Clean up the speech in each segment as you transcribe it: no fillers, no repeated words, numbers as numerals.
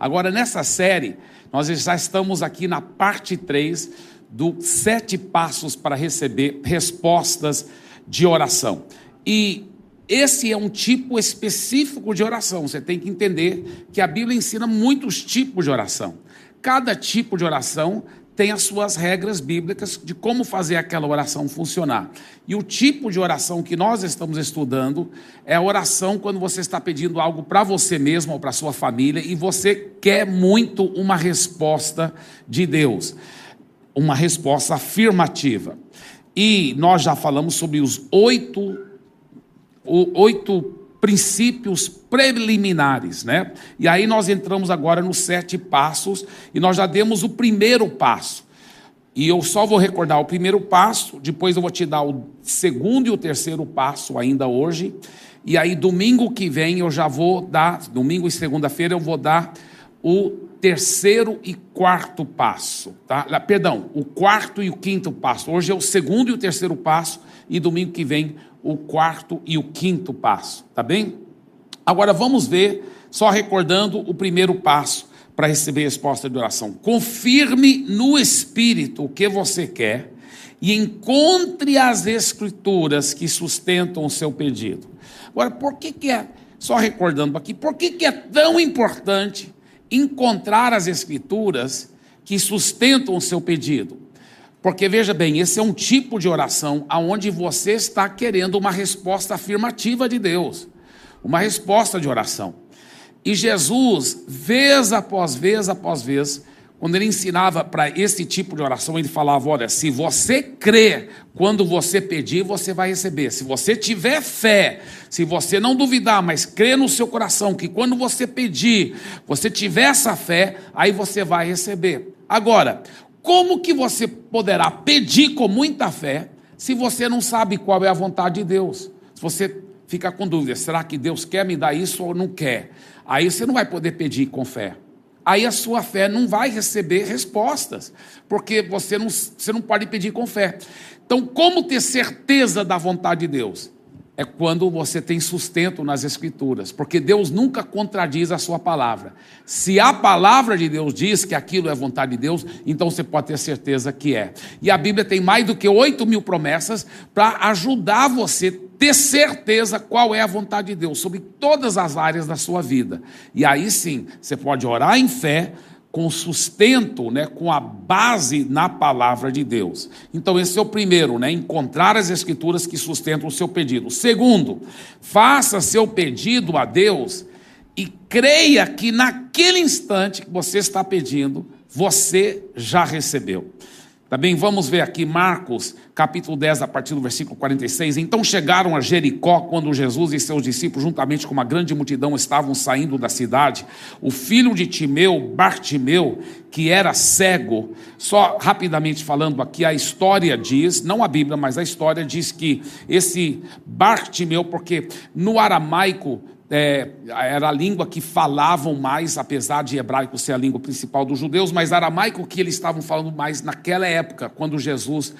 Agora, nessa série, nós já estamos aqui na parte 3 do 7 passos para receber respostas de oração. E esse é um tipo específico de oração. Você tem que entender que a Bíblia ensina muitos tipos de oração. Cada tipo de oração tem as suas regras bíblicas de como fazer aquela oração funcionar. E o tipo de oração que nós estamos estudando é a oração quando você está pedindo algo para você mesmo ou para a sua família e você quer muito uma resposta de Deus, uma resposta afirmativa. E nós já falamos sobre os oito princípios preliminares, né? E aí nós entramos agora nos 7 passos, e nós já demos o primeiro passo, e eu só vou recordar o primeiro passo, depois eu vou te dar o segundo e o terceiro passo ainda hoje, e aí domingo que vem eu já vou dar, domingo e segunda-feira eu vou dar o terceiro e quarto passo, tá? Perdão, o quarto e o quinto passo, hoje é o segundo e o terceiro passo, e domingo que vem o quarto e o quinto passo, tá bem? Agora vamos ver, só recordando o primeiro passo para receber a resposta de oração. Confirme no Espírito o que você quer e encontre as Escrituras que sustentam o seu pedido. Agora, só recordando aqui, por que é tão importante encontrar as Escrituras que sustentam o seu pedido? Porque, veja bem, esse é um tipo de oração onde você está querendo uma resposta afirmativa de Deus, uma resposta de oração. E Jesus, vez após vez, quando ele ensinava para esse tipo de oração, ele falava, olha, se você crê, quando você pedir, você vai receber. Se você tiver fé, se você não duvidar, mas crê no seu coração, que quando você pedir, você tiver essa fé, aí você vai receber. Agora, como que você poderá pedir com muita fé, se você não sabe qual é a vontade de Deus? Se você fica com dúvida, será que Deus quer me dar isso ou não quer? Aí você não vai poder pedir com fé. Aí a sua fé não vai receber respostas, porque você não pode pedir com fé. Então, como ter certeza da vontade de Deus? É quando você tem sustento nas Escrituras, porque Deus nunca contradiz a sua palavra. Se a palavra de Deus diz que aquilo é vontade de Deus, então você pode ter certeza que é. E a Bíblia tem mais do que 8.000 promessas para ajudar você a ter certeza qual é a vontade de Deus sobre todas as áreas da sua vida. E aí sim, você pode orar em fé, com sustento, né, com a base na palavra de Deus. Então esse é o primeiro, né, encontrar as Escrituras que sustentam o seu pedido. Segundo, faça seu pedido a Deus e creia que naquele instante que você está pedindo, você já recebeu. Também vamos ver aqui Marcos, capítulo 10, a partir do versículo 46. Então chegaram a Jericó, quando Jesus e seus discípulos, juntamente com uma grande multidão, estavam saindo da cidade. O filho de Timeu, Bartimeu, que era cego, só rapidamente falando aqui, a história diz, não a Bíblia, mas a história diz que esse Bartimeu, porque no aramaico, era a língua que falavam mais, apesar de hebraico ser a língua principal dos judeus, mas aramaico que eles estavam falando mais naquela época, quando Jesus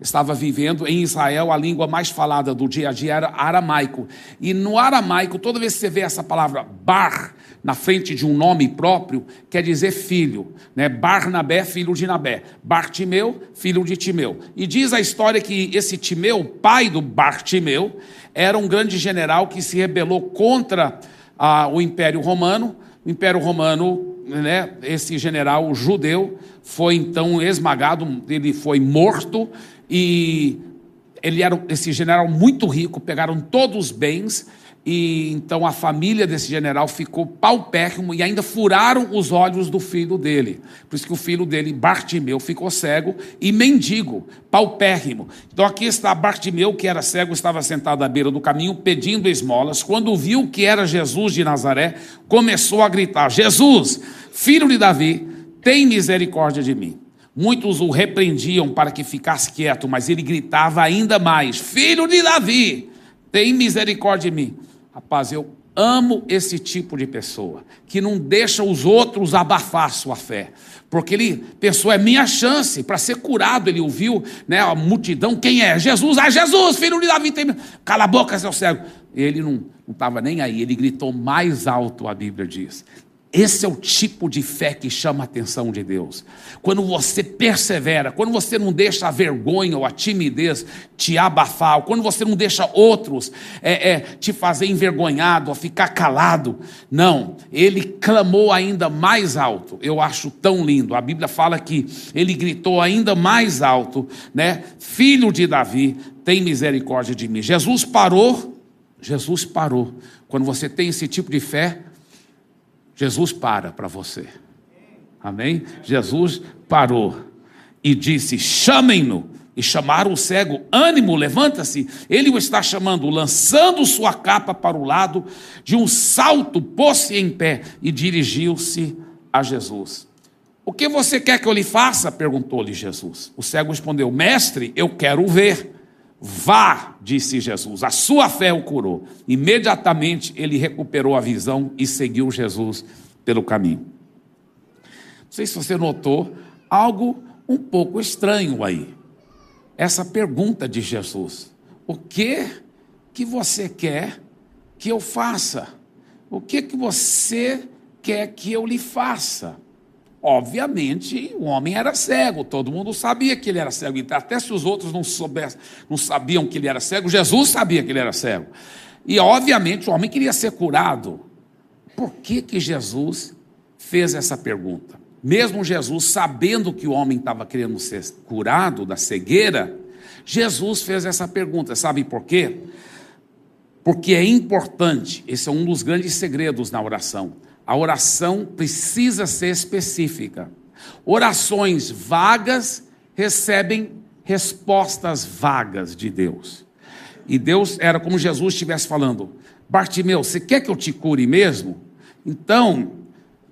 estava vivendo em Israel, a língua mais falada do dia a dia era aramaico. E no aramaico, toda vez que você vê essa palavra bar na frente de um nome próprio, quer dizer filho, né? Barnabé, filho de Nabé, Bartimeu, filho de Timeu. E diz a história que esse Timeu, pai do Bartimeu, era um grande general que se rebelou contra o Império Romano. O Império Romano, né, esse general judeu, foi então esmagado, ele foi morto, e ele era esse general muito rico, pegaram todos os bens, e então a família desse general ficou paupérrimo e ainda furaram os olhos do filho dele. Por isso que o filho dele, Bartimeu, ficou cego e mendigo, paupérrimo. Então aqui está Bartimeu, que era cego, estava sentado à beira do caminho pedindo esmolas. Quando viu que era Jesus de Nazaré, começou a gritar: Jesus, filho de Davi, tem misericórdia de mim. Muitos o repreendiam para que ficasse quieto, mas ele gritava ainda mais: Filho de Davi, tem misericórdia de mim. Rapaz, eu amo esse tipo de pessoa, que não deixa os outros abafar sua fé, porque ele pensou, é minha chance para ser curado. Ele ouviu, né, a multidão, quem é? Jesus. Ah, Jesus, filho de Davi, tem... Cala a boca, seu cego. Ele não estava nem aí, ele gritou mais alto, a Bíblia diz. Esse é o tipo de fé que chama a atenção de Deus. Quando você persevera, quando você não deixa a vergonha ou a timidez te abafar, quando você não deixa outros te fazer envergonhado ou ficar calado. Não, ele clamou ainda mais alto. Eu acho tão lindo. A Bíblia fala que ele gritou ainda mais alto, né? Filho de Davi, tem misericórdia de mim. Jesus parou. Jesus parou. Quando você tem esse tipo de fé, Jesus para você, amém? Jesus parou e disse, chamem-no, e chamaram o cego, ânimo, levanta-se, ele o está chamando, lançando sua capa para o lado, de um salto, pôs-se em pé, e dirigiu-se a Jesus. O que você quer que eu lhe faça? Perguntou-lhe Jesus. O cego respondeu, mestre, eu quero ver. Vá, disse Jesus, a sua fé o curou. Imediatamente ele recuperou a visão e seguiu Jesus pelo caminho. Não sei se você notou algo um pouco estranho aí. Essa pergunta de Jesus, o que você quer que eu faça? O que você quer que eu lhe faça? Obviamente, o homem era cego, todo mundo sabia que ele era cego, até se os outros não sabiam que ele era cego, Jesus sabia que ele era cego, e obviamente o homem queria ser curado. Por que Jesus fez essa pergunta? Mesmo Jesus sabendo que o homem estava querendo ser curado da cegueira, Jesus fez essa pergunta, sabe por quê? Porque é importante, esse é um dos grandes segredos na oração. A oração precisa ser específica. Orações vagas recebem respostas vagas de Deus. E Deus era como Jesus estivesse falando, Bartimeu, você quer que eu te cure mesmo? Então,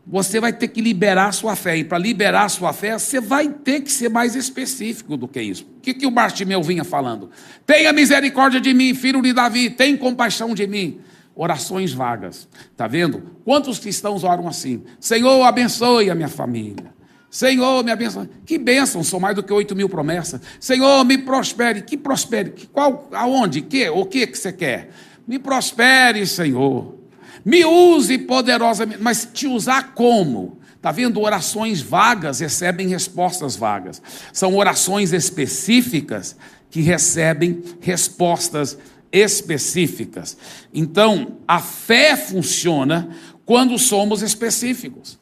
você vai ter que liberar a sua fé. E para liberar a sua fé, você vai ter que ser mais específico do que isso. O que o Bartimeu vinha falando? Tenha misericórdia de mim, filho de Davi, tem compaixão de mim. Orações vagas, está vendo? Quantos cristãos oram assim? Senhor, abençoe a minha família. Senhor, me abençoe. Que bênção, são mais do que 8.000 promessas. Senhor, me prospere. Que prospere? Qual, aonde? O que você quer? Me prospere, Senhor. Me use poderosamente. Mas te usar como? Está vendo? Orações vagas recebem respostas vagas. São orações específicas que recebem respostas vagas. Específicas. Então, a fé funciona quando somos específicos.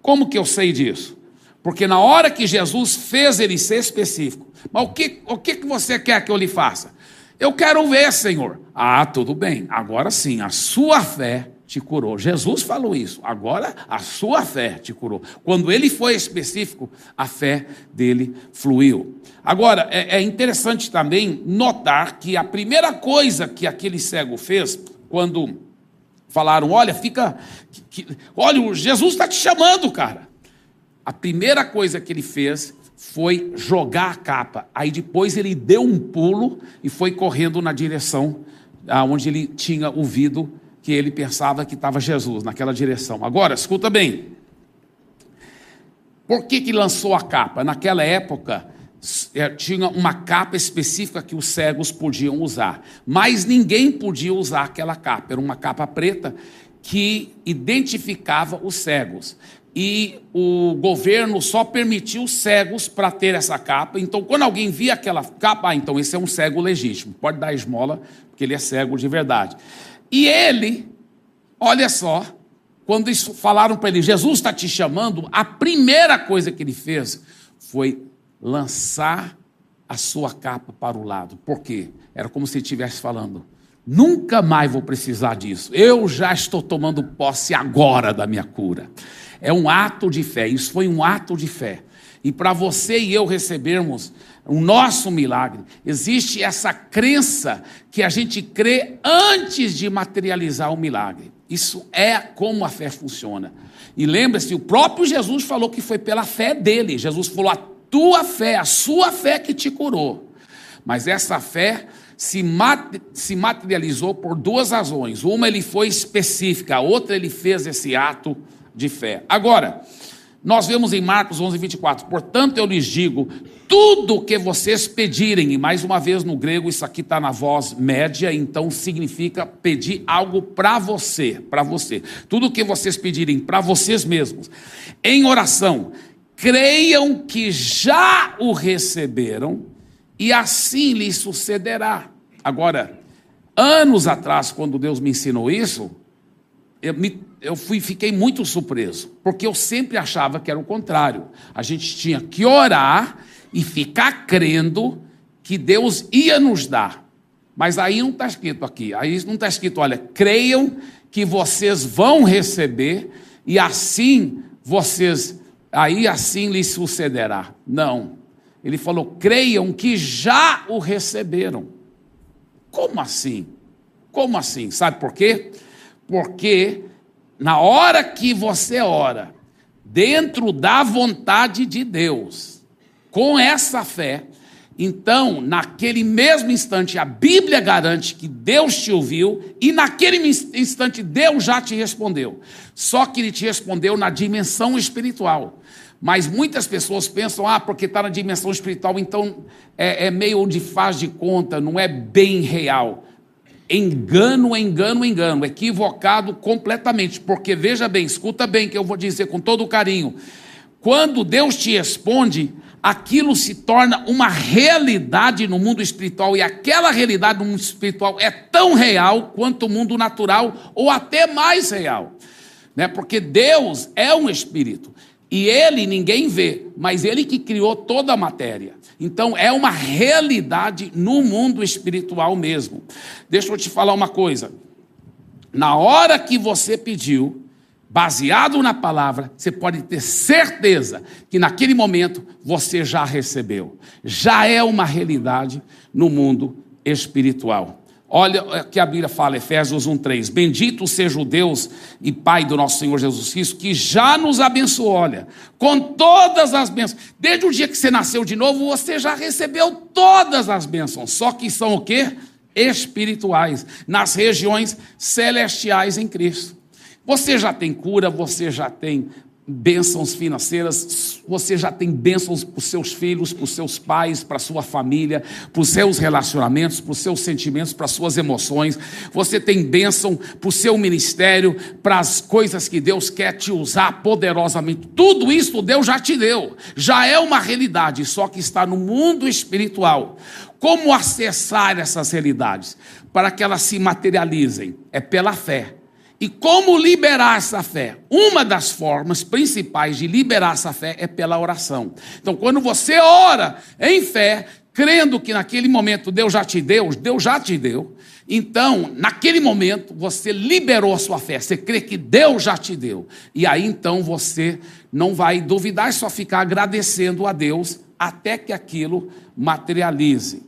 Como que eu sei disso? Porque na hora que Jesus fez ele ser específico, mas o que você quer que eu lhe faça? Eu quero ver, Senhor. Ah, tudo bem, agora sim, a sua fé te curou. Jesus falou isso, agora a sua fé te curou. Quando ele foi específico, a fé dele fluiu. Agora, é interessante também notar que a primeira coisa que aquele cego fez, quando falaram, olha, olha, Jesus está te chamando, cara. A primeira coisa que ele fez foi jogar a capa. Aí depois ele deu um pulo e foi correndo na direção aonde ele tinha ouvido que ele pensava que estava Jesus, naquela direção. Agora, escuta bem, por que lançou a capa? Naquela época, tinha uma capa específica que os cegos podiam usar, mas ninguém podia usar aquela capa, era uma capa preta que identificava os cegos, e o governo só permitiu os cegos para ter essa capa. Então, quando alguém via aquela capa, então esse é um cego legítimo, pode dar esmola, porque ele é cego de verdade. E ele, olha só, quando isso, falaram para ele, Jesus está te chamando, a primeira coisa que ele fez foi lançar a sua capa para o lado. Por quê? Era como se ele estivesse falando, nunca mais vou precisar disso, eu já estou tomando posse agora da minha cura. É um ato de fé, isso foi um ato de fé. E para você e eu recebermos o nosso milagre, existe essa crença que a gente crê antes de materializar o milagre. Isso é como a fé funciona. E lembra-se, o próprio Jesus falou que foi pela fé dele. Jesus falou, a tua fé, a sua fé que te curou. Mas essa fé se materializou por duas razões. Uma, ele foi específica. A outra, ele fez esse ato de fé. Agora, Nós vemos em Marcos 11, 24, portanto eu lhes digo, tudo o que vocês pedirem, e mais uma vez no grego isso aqui está na voz média, então significa pedir algo para você, tudo o que vocês pedirem para vocês mesmos, em oração, creiam que já o receberam, e assim lhes sucederá. Agora, anos atrás, quando Deus me ensinou isso, eu fiquei muito surpreso, porque eu sempre achava que era o contrário. A gente tinha que orar e ficar crendo que Deus ia nos dar. Mas aí não está escrito aqui, aí não está escrito, olha, creiam que vocês vão receber e assim vocês, aí assim lhes sucederá. Não, ele falou, creiam que já o receberam. Como assim? Como assim? Sabe por quê? Porque na hora que você ora, dentro da vontade de Deus, com essa fé, então, naquele mesmo instante, a Bíblia garante que Deus te ouviu, e naquele instante Deus já te respondeu, só que Ele te respondeu na dimensão espiritual. Mas muitas pessoas pensam, porque está na dimensão espiritual, então é meio de faz de conta, não é bem real. Engano, equivocado completamente, porque veja bem, escuta bem que eu vou dizer com todo carinho, quando Deus te responde, aquilo se torna uma realidade no mundo espiritual, e aquela realidade no mundo espiritual é tão real quanto o mundo natural, ou até mais real, né? Porque Deus é um espírito, e Ele ninguém vê, mas Ele que criou toda a matéria. Então é uma realidade no mundo espiritual mesmo. Deixa eu te falar uma coisa, na hora que você pediu, baseado na palavra, você pode ter certeza que naquele momento você já recebeu, já é uma realidade no mundo espiritual. Olha o que a Bíblia fala, Efésios 1,3, bendito seja o Deus e Pai do nosso Senhor Jesus Cristo, que já nos abençoou, olha, com todas as bênçãos, desde o dia que você nasceu de novo, você já recebeu todas as bênçãos, só que são o quê? Espirituais, nas regiões celestiais em Cristo. Você já tem cura, você já tem bênçãos financeiras, você já tem bênçãos para os seus filhos, para os seus pais, para a sua família, para os seus relacionamentos, para os seus sentimentos, para as suas emoções, você tem bênção para o seu ministério, para as coisas que Deus quer te usar poderosamente, tudo isso Deus já te deu, já é uma realidade, só que está no mundo espiritual. Como acessar essas realidades? Para que elas se materializem, é pela fé. E como liberar essa fé? Uma das formas principais de liberar essa fé é pela oração. Então, quando você ora em fé, crendo que naquele momento Deus já te deu, então, naquele momento, você liberou a sua fé, você crê que Deus já te deu. E aí, então, você não vai duvidar, só ficar agradecendo a Deus até que aquilo materialize.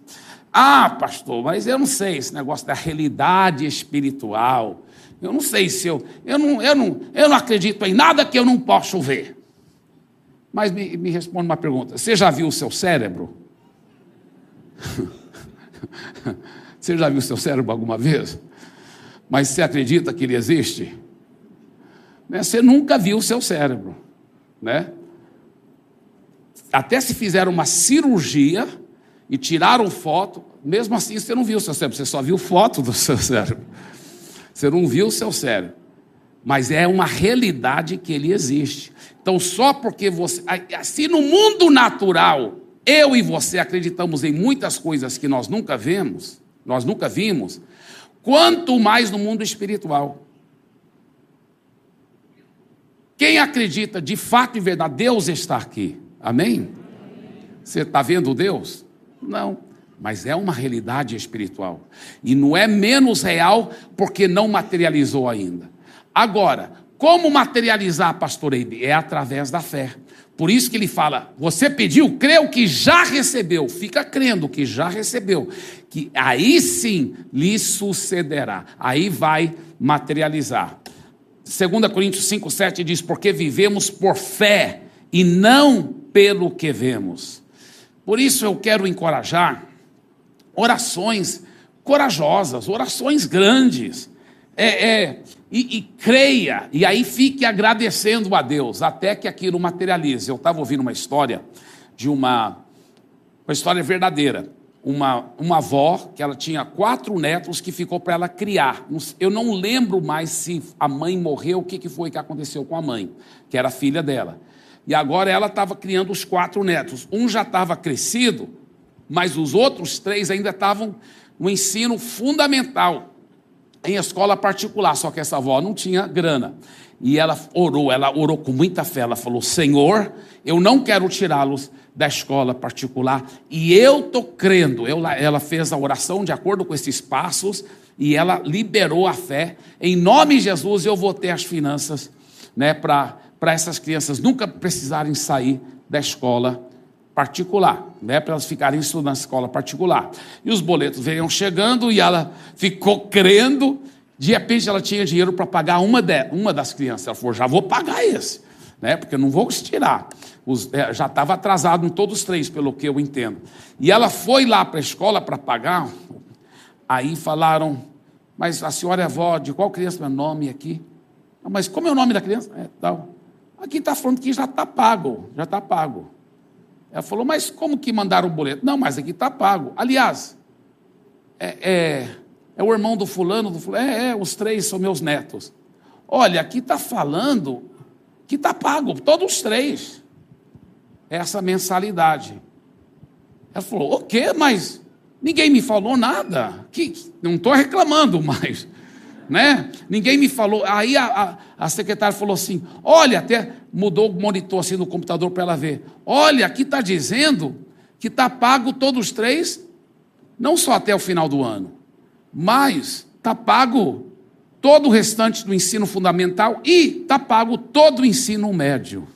Pastor, mas eu não sei, esse negócio da realidade espiritual... Eu não sei se eu não acredito em nada que eu não posso ver. Mas me responde uma pergunta. Você já viu o seu cérebro? Você já viu o seu cérebro alguma vez? Mas você acredita que ele existe? Né? Você nunca viu o seu cérebro, né? Até se fizeram uma cirurgia e tiraram foto, mesmo assim você não viu o seu cérebro, você só viu foto do seu cérebro. Você não viu o seu cérebro, mas é uma realidade que ele existe. Então só porque você, assim no mundo natural, eu e você acreditamos em muitas coisas que nós nunca vemos, nós nunca vimos, quanto mais no mundo espiritual. Quem acredita de fato e verdade, Deus está aqui, amém? Você está vendo Deus? Não. Mas é uma realidade espiritual, e não é menos real, porque não materializou ainda. Agora, como materializar, pastor Eibe? É através da fé, por isso que ele fala, você pediu, creu que já recebeu, fica crendo que já recebeu, que aí sim lhe sucederá, aí vai materializar. 2 Coríntios 5,7 diz, porque vivemos por fé, e não pelo que vemos. Por isso eu quero encorajar, orações corajosas, orações grandes, e creia, e aí fique agradecendo a Deus, até que aquilo materialize. Eu estava ouvindo uma história, de uma história verdadeira, uma avó, que ela tinha 4 netos que ficou para ela criar. Eu não lembro mais se a mãe morreu, o que foi que aconteceu com a mãe, que era filha dela, e agora ela estava criando os 4 netos, um já estava crescido, mas os outros 3 ainda estavam no ensino fundamental, em escola particular, só que essa avó não tinha grana, e ela orou com muita fé, ela falou: Senhor, eu não quero tirá-los da escola particular, e eu estou crendo. Ela fez a oração de acordo com esses passos, e ela liberou a fé, em nome de Jesus eu vou ter as finanças, né, para essas crianças nunca precisarem sair da escola particular, né, para elas ficarem estudando na escola particular. E os boletos vieram chegando, e ela ficou crendo. De repente ela tinha dinheiro para pagar uma das crianças. Ela falou: já vou pagar esse, né, porque eu não vou tirar. Já estava atrasado em todos os 3, pelo que eu entendo. E ela foi lá para a escola para pagar. Aí falaram: mas a senhora é avó de qual criança? Meu nome aqui. Mas como é o nome da criança? Tal. Aqui está falando que já está pago, já está pago. Ela falou: mas como que mandaram o boleto? Não, mas aqui está pago. Aliás, é o irmão do fulano, os 3 são meus netos. Olha, aqui está falando que está pago, todos os 3, essa mensalidade. Ela falou: o quê? Mas ninguém me falou nada, não estou reclamando mais, né? Ninguém me falou. Aí a secretária falou assim: olha, até mudou o monitor assim no computador para ela ver, olha, aqui está dizendo que está pago todos os 3, não só até o final do ano, mas está pago todo o restante do ensino fundamental, e está pago todo o ensino médio,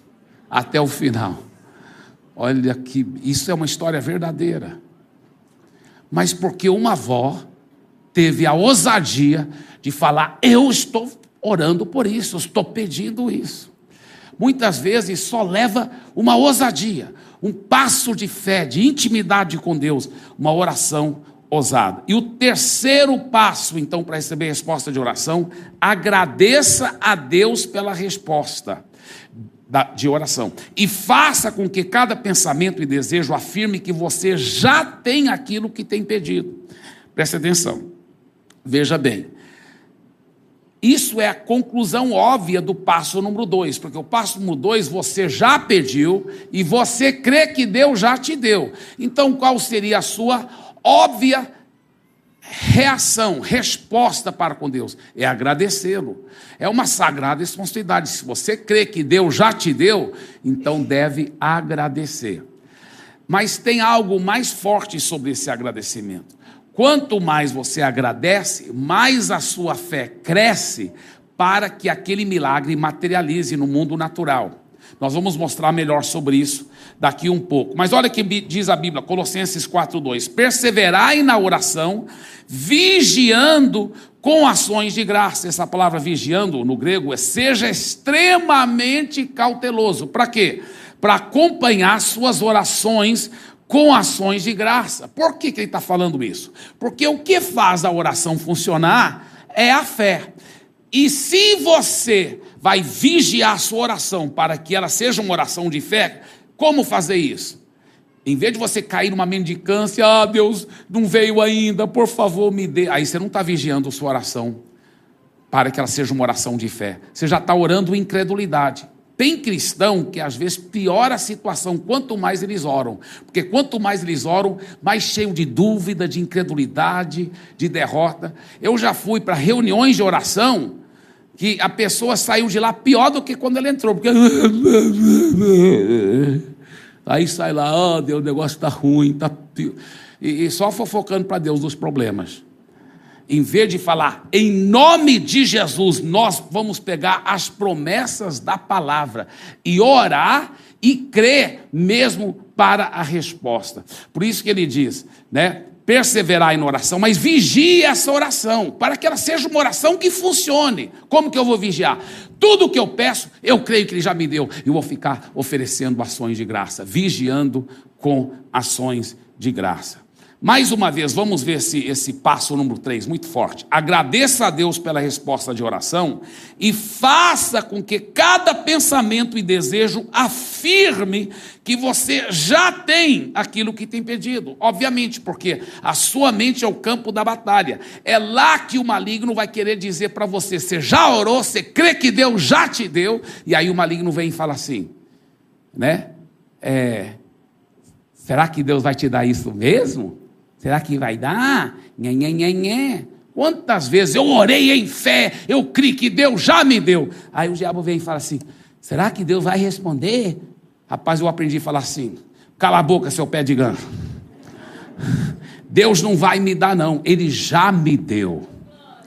até o final. Olha que, isso é uma história verdadeira, mas porque uma avó teve a ousadia de falar: eu estou orando por isso, eu estou pedindo isso. Muitas vezes só leva uma ousadia, um passo de fé, de intimidade com Deus, uma oração ousada. E o terceiro passo, então, para receber a resposta de oração: agradeça a Deus pela resposta de oração, e faça com que cada pensamento e desejo afirme que você já tem aquilo que tem pedido. Preste atenção, veja bem, isso é a conclusão óbvia do passo número 2, porque o passo número 2 você já pediu, e você crê que Deus já te deu. Então qual seria a sua óbvia reação, resposta para com Deus? É agradecê-lo. É uma sagrada responsabilidade. Se você crê que Deus já te deu, então deve agradecer. Mas tem algo mais forte sobre esse agradecimento. Quanto mais você agradece, mais a sua fé cresce para que aquele milagre materialize no mundo natural. Nós vamos mostrar melhor sobre isso daqui um pouco. Mas olha o que diz a Bíblia, Colossenses 4:2: perseverai na oração, vigiando com ações de graça. Essa palavra vigiando no grego é: seja extremamente cauteloso. Para quê? Para acompanhar suas orações com ações de graça. Por que ele está falando isso? Porque o que faz a oração funcionar é a fé. E se você vai vigiar a sua oração para que ela seja uma oração de fé, como fazer isso? Em vez de você cair numa mendicância: ah, Deus não veio ainda, por favor me dê. Aí você não está vigiando a sua oração para que ela seja uma oração de fé. Você já está orando incredulidade. Tem cristão que às vezes piora a situação quanto mais eles oram, porque quanto mais eles oram, mais cheio de dúvida, de incredulidade, de derrota. Eu já fui para reuniões de oração que a pessoa saiu de lá pior do que quando ela entrou, porque aí sai lá: ó, Deus, o negócio está ruim, tá... e só fofocando para Deus dos problemas. Em vez de falar: em nome de Jesus, nós vamos pegar as promessas da palavra e orar e crer mesmo para a resposta. Por isso que ele diz, né? Perseverai na oração, mas vigie essa oração, para que ela seja uma oração que funcione. Como que eu vou vigiar? Tudo que eu peço, eu creio que ele já me deu, e vou ficar oferecendo ações de graça, vigiando com ações de graça. Mais uma vez, vamos ver esse passo número 3, muito forte. Agradeça a Deus pela resposta de oração e faça com que cada pensamento e desejo afirme que você já tem aquilo que tem pedido. Obviamente, porque a sua mente é o campo da batalha. É lá que o maligno vai querer dizer para você: você já orou, você crê que Deus já te deu. E aí o maligno vem e fala assim, né? Será que Deus vai te dar isso mesmo? Será que vai dar? Quantas vezes eu orei em fé, eu creio que Deus já me deu. Aí o diabo vem e fala assim: será que Deus vai responder? Rapaz, eu aprendi a falar assim: cala a boca, seu pé de gancho. Deus não vai me dar não, Ele já me deu.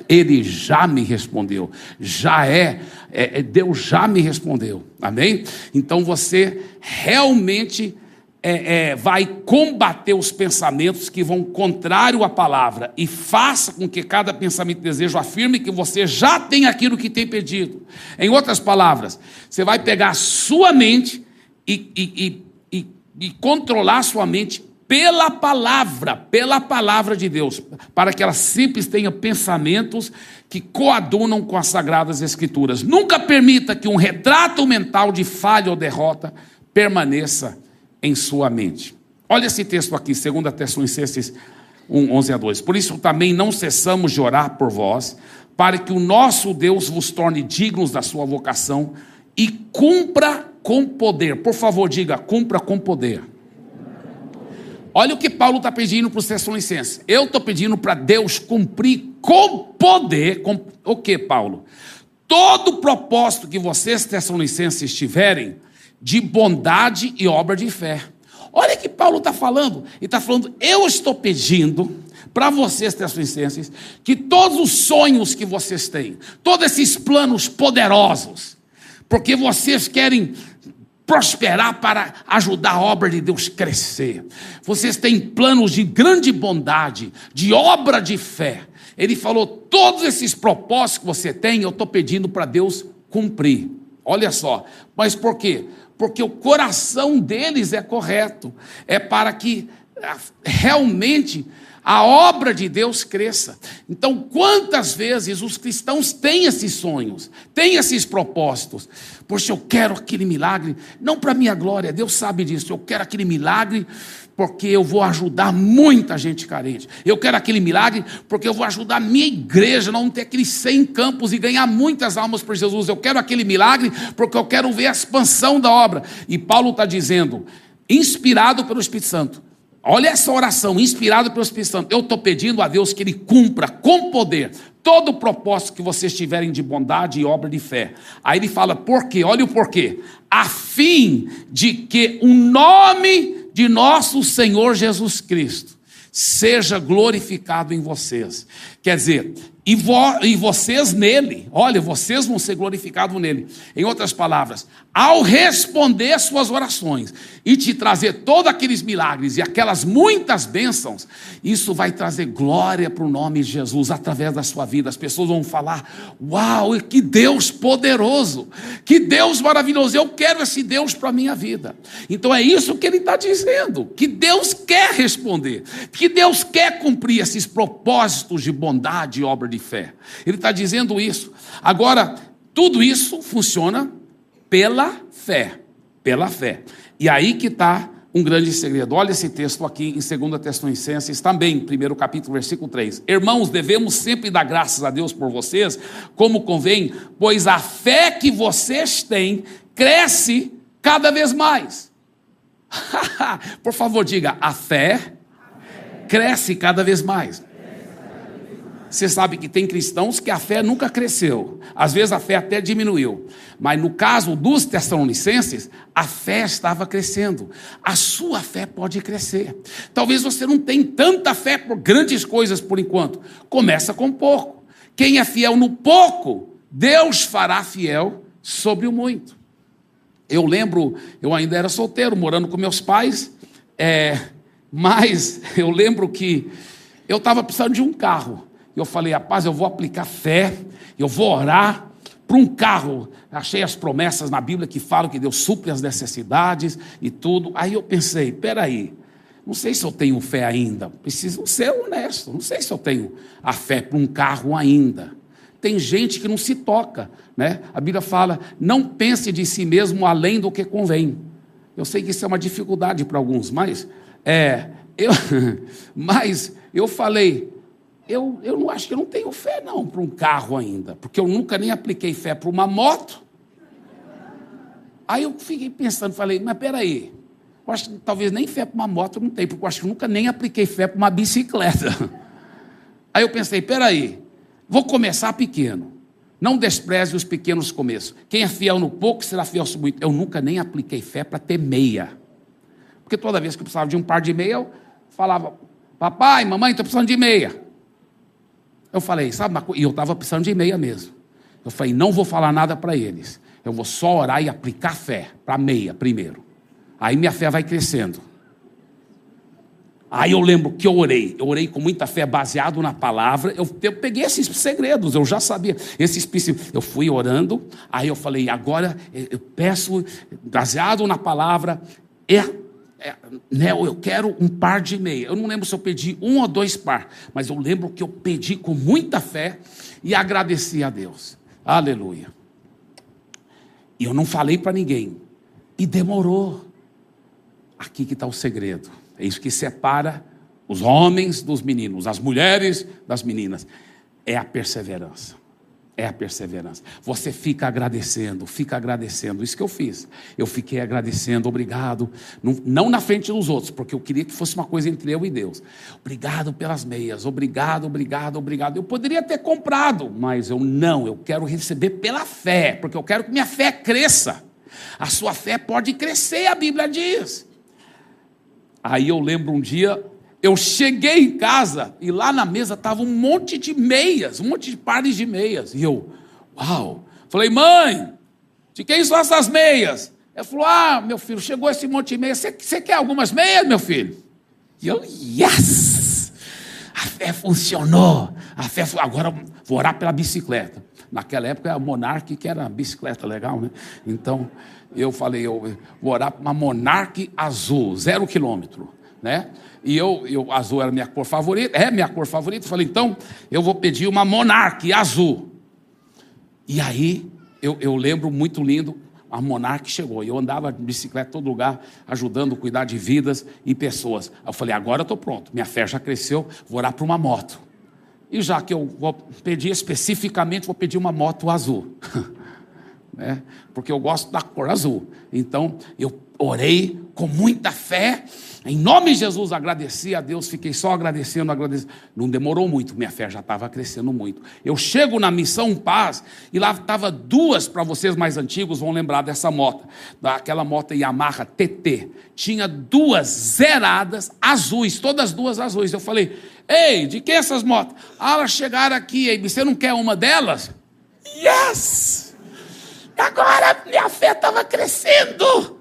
Ele já me respondeu, Deus já me respondeu, amém? Então você realmente vai combater os pensamentos que vão contrário à palavra, e faça com que cada pensamento e desejo afirme que você já tem aquilo que tem pedido. Em outras palavras, você vai pegar a sua mente e controlar a sua mente pela palavra de Deus, para que ela sempre tenha pensamentos que coadunam com as Sagradas Escrituras. Nunca permita que um retrato mental de falha ou derrota permaneça em sua mente. Olha esse texto aqui, 2 Tessalonicenses 1, 11 a 2. Por isso também não cessamos de orar por vós, para que o nosso Deus vos torne dignos da sua vocação e cumpra com poder. Por favor, diga: cumpra com poder. Olha o que Paulo está pedindo para os Tessalonicenses. Eu estou pedindo para Deus cumprir com poder. Com o que, Paulo? Todo o propósito que vocês, Tessalonicenses, tiverem de bondade e obra de fé. Olha o que Paulo está falando. Ele está falando: eu estou pedindo para vocês, Tessalonicenses, que todos os sonhos que vocês têm, todos esses planos poderosos, porque vocês querem prosperar para ajudar a obra de Deus crescer. Vocês têm planos de grande bondade, de obra de fé. Ele falou: todos esses propósitos que você tem, eu estou pedindo para Deus cumprir. Olha só, mas por quê? Porque o coração deles é correto, é para que realmente a obra de Deus cresça. Então, quantas vezes os cristãos têm esses sonhos, têm esses propósitos? Poxa, eu quero aquele milagre, não para minha glória, Deus sabe disso. Eu quero aquele milagre porque eu vou ajudar muita gente carente. Eu quero aquele milagre porque eu vou ajudar a minha igreja, não ter aqueles 100 campos e ganhar muitas almas para Jesus. Eu quero aquele milagre porque eu quero ver a expansão da obra. E Paulo está dizendo, inspirado pelo Espírito Santo, olha essa oração, inspirada pelo Espírito Santo: eu estou pedindo a Deus que Ele cumpra com poder todo o propósito que vocês tiverem de bondade e obra de fé. Aí ele fala por quê? Olha o porquê: a fim de que o nome de nosso Senhor Jesus Cristo seja glorificado em vocês. Quer dizer, e vocês nele. Olha, vocês vão ser glorificados nele. Em outras palavras, ao responder suas orações e te trazer todos aqueles milagres e aquelas muitas bênçãos, isso vai trazer glória para o nome de Jesus através da sua vida. As pessoas vão falar: uau, que Deus poderoso, que Deus maravilhoso, eu quero esse Deus para a minha vida. Então é isso que ele está dizendo, que Deus quer responder, que Deus quer cumprir esses propósitos de bondade e obra de fé. Ele está dizendo isso. Agora, tudo isso funciona pela fé, pela fé. E aí que está um grande segredo. Olha esse texto aqui em 2 Tessalonicenses também, primeiro capítulo, versículo 3. Irmãos, devemos sempre dar graças a Deus por vocês, como convém, pois a fé que vocês têm cresce cada vez mais. Por favor, diga: a fé cresce cada vez mais. Você sabe que tem cristãos que a fé nunca cresceu, às vezes a fé até diminuiu, mas no caso dos Tessalonicenses, a fé estava crescendo. A sua fé pode crescer. Talvez você não tenha tanta fé por grandes coisas por enquanto. Começa com pouco. Quem é fiel no pouco, Deus fará fiel sobre o muito. Eu lembro, eu ainda era solteiro, morando com meus pais, mas eu lembro que eu estava precisando de um carro. Eu falei: rapaz, eu vou aplicar fé, eu vou orar para um carro. Achei as promessas na Bíblia que falam que Deus supre as necessidades e tudo. Aí eu pensei: peraí, Não sei se eu tenho fé ainda, preciso ser honesto, não sei se eu tenho a fé para um carro ainda. Tem gente que não se toca, né? A Bíblia fala, não pense de si mesmo além do que convém. Eu sei que isso é uma dificuldade para alguns, mas eu falei, eu não acho que eu não tenho fé não para um carro ainda, porque eu nunca nem apliquei fé para uma moto. Aí eu fiquei pensando, falei, mas peraí, eu acho que talvez nem fé para uma moto eu não tenho, porque eu acho que eu nunca nem apliquei fé para uma bicicleta. Aí eu pensei, peraí, vou começar pequeno. Não despreze os pequenos começos. Quem é fiel no pouco será fiel no muito. Eu nunca nem apliquei fé para ter meia. Porque toda vez que eu precisava de um par de meia, eu falava, papai, mamãe, estou precisando de meia. Eu falei, sabe uma coisa? E eu estava precisando de meia mesmo. Eu falei, não vou falar nada para eles. Eu vou só orar e aplicar fé para meia primeiro. Aí minha fé vai crescendo. Aí eu lembro que eu orei com muita fé, baseado na palavra, eu peguei esses segredos, eu já sabia, esses princípios, eu fui orando, aí eu falei, agora eu peço, baseado na palavra, né, eu quero um par de meia, eu não lembro se eu pedi um ou dois par, mas eu lembro que eu pedi com muita fé, e agradeci a Deus, aleluia, e eu não falei para ninguém, e demorou, aqui que está o segredo, é isso que separa os homens dos meninos, as mulheres das meninas, é a perseverança, é a perseverança, você fica agradecendo, isso que eu fiz, eu fiquei agradecendo, obrigado, não na frente dos outros, porque eu queria que fosse uma coisa entre eu e Deus, obrigado pelas meias, obrigado, eu poderia ter comprado, mas eu quero receber pela fé, porque eu quero que minha fé cresça, a sua fé pode crescer, a Bíblia diz. Aí eu lembro um dia, eu cheguei em casa, e lá na mesa estava um monte de meias, um monte de pares de meias, e eu, uau, falei, mãe, de quem são essas meias? Ela falou, meu filho, chegou esse monte de meias, você quer algumas meias, meu filho? E eu, yes, a fé funcionou, agora vou orar pela bicicleta, naquela época era a Monarque, que era uma bicicleta legal, né? Então, eu falei, eu vou orar para uma Monarque azul, 0 km, né? E eu azul era minha cor favorita, eu falei, então, eu vou pedir uma Monarque azul, e aí, eu lembro muito lindo, a Monarque chegou, e eu andava de bicicleta em todo lugar, ajudando a cuidar de vidas e pessoas, eu falei, agora eu estou pronto, minha fé já cresceu, vou orar para uma moto, e já que eu vou pedir especificamente, vou pedir uma moto azul, né? Porque eu gosto da cor azul, então eu orei com muita fé, em nome de Jesus agradeci a Deus, fiquei só agradecendo, não demorou muito, minha fé já estava crescendo muito, eu chego na Missão Paz, e lá estava duas, para vocês mais antigos vão lembrar dessa moto, daquela moto Yamaha TT, tinha duas zeradas, azuis, todas duas azuis, eu falei, ei, de quem essas motos? Elas chegaram aqui, e você não quer uma delas? Yes! Agora minha fé estava crescendo,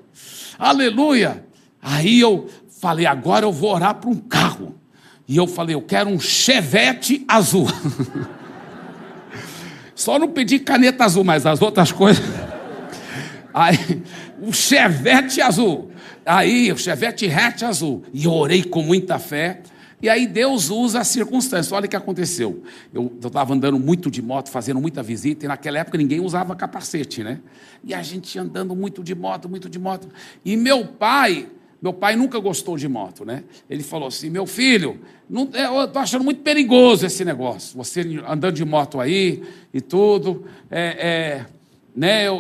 aleluia, aí eu falei, agora eu vou orar para um carro, e eu falei, eu quero um Chevette azul, só não pedi caneta azul, mas as outras coisas, aí, um Chevette azul, aí o Chevette hatch azul, e eu orei com muita fé, e aí Deus usa as circunstâncias, olha o que aconteceu, eu estava andando muito de moto, fazendo muita visita, e naquela época ninguém usava capacete, né, e a gente andando muito de moto, e meu pai nunca gostou de moto, né, ele falou assim, meu filho, eu estou achando muito perigoso esse negócio, você andando de moto aí, e tudo, né,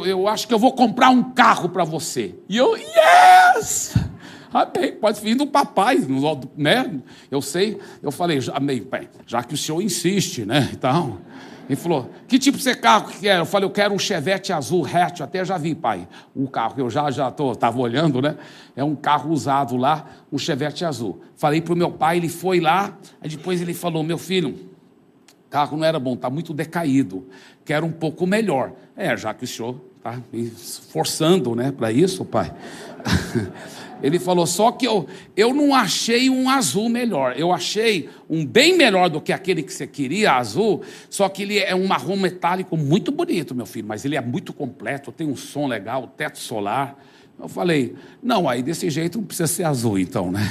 eu acho que eu vou comprar um carro para você, e eu, yes! Amém, pode vir do papai, né, eu sei, eu falei, amém, pai, já que o senhor insiste, né, então, ele falou, que tipo de carro que quer? Eu falei, eu quero um Chevette azul hatch, até já vi, pai, um carro que eu já estava olhando, né, é um carro usado lá, um Chevette azul, falei para o meu pai, ele foi lá, aí depois ele falou, meu filho, o carro não era bom, está muito decaído, quero um pouco melhor, já que o senhor está me esforçando, né, para isso, pai, ele falou, só que eu não achei um azul melhor, eu achei um bem melhor do que aquele que você queria, azul, só que ele é um marrom metálico muito bonito, meu filho, mas ele é muito completo, tem um som legal, teto solar, eu falei, não, aí desse jeito não precisa ser azul então, né,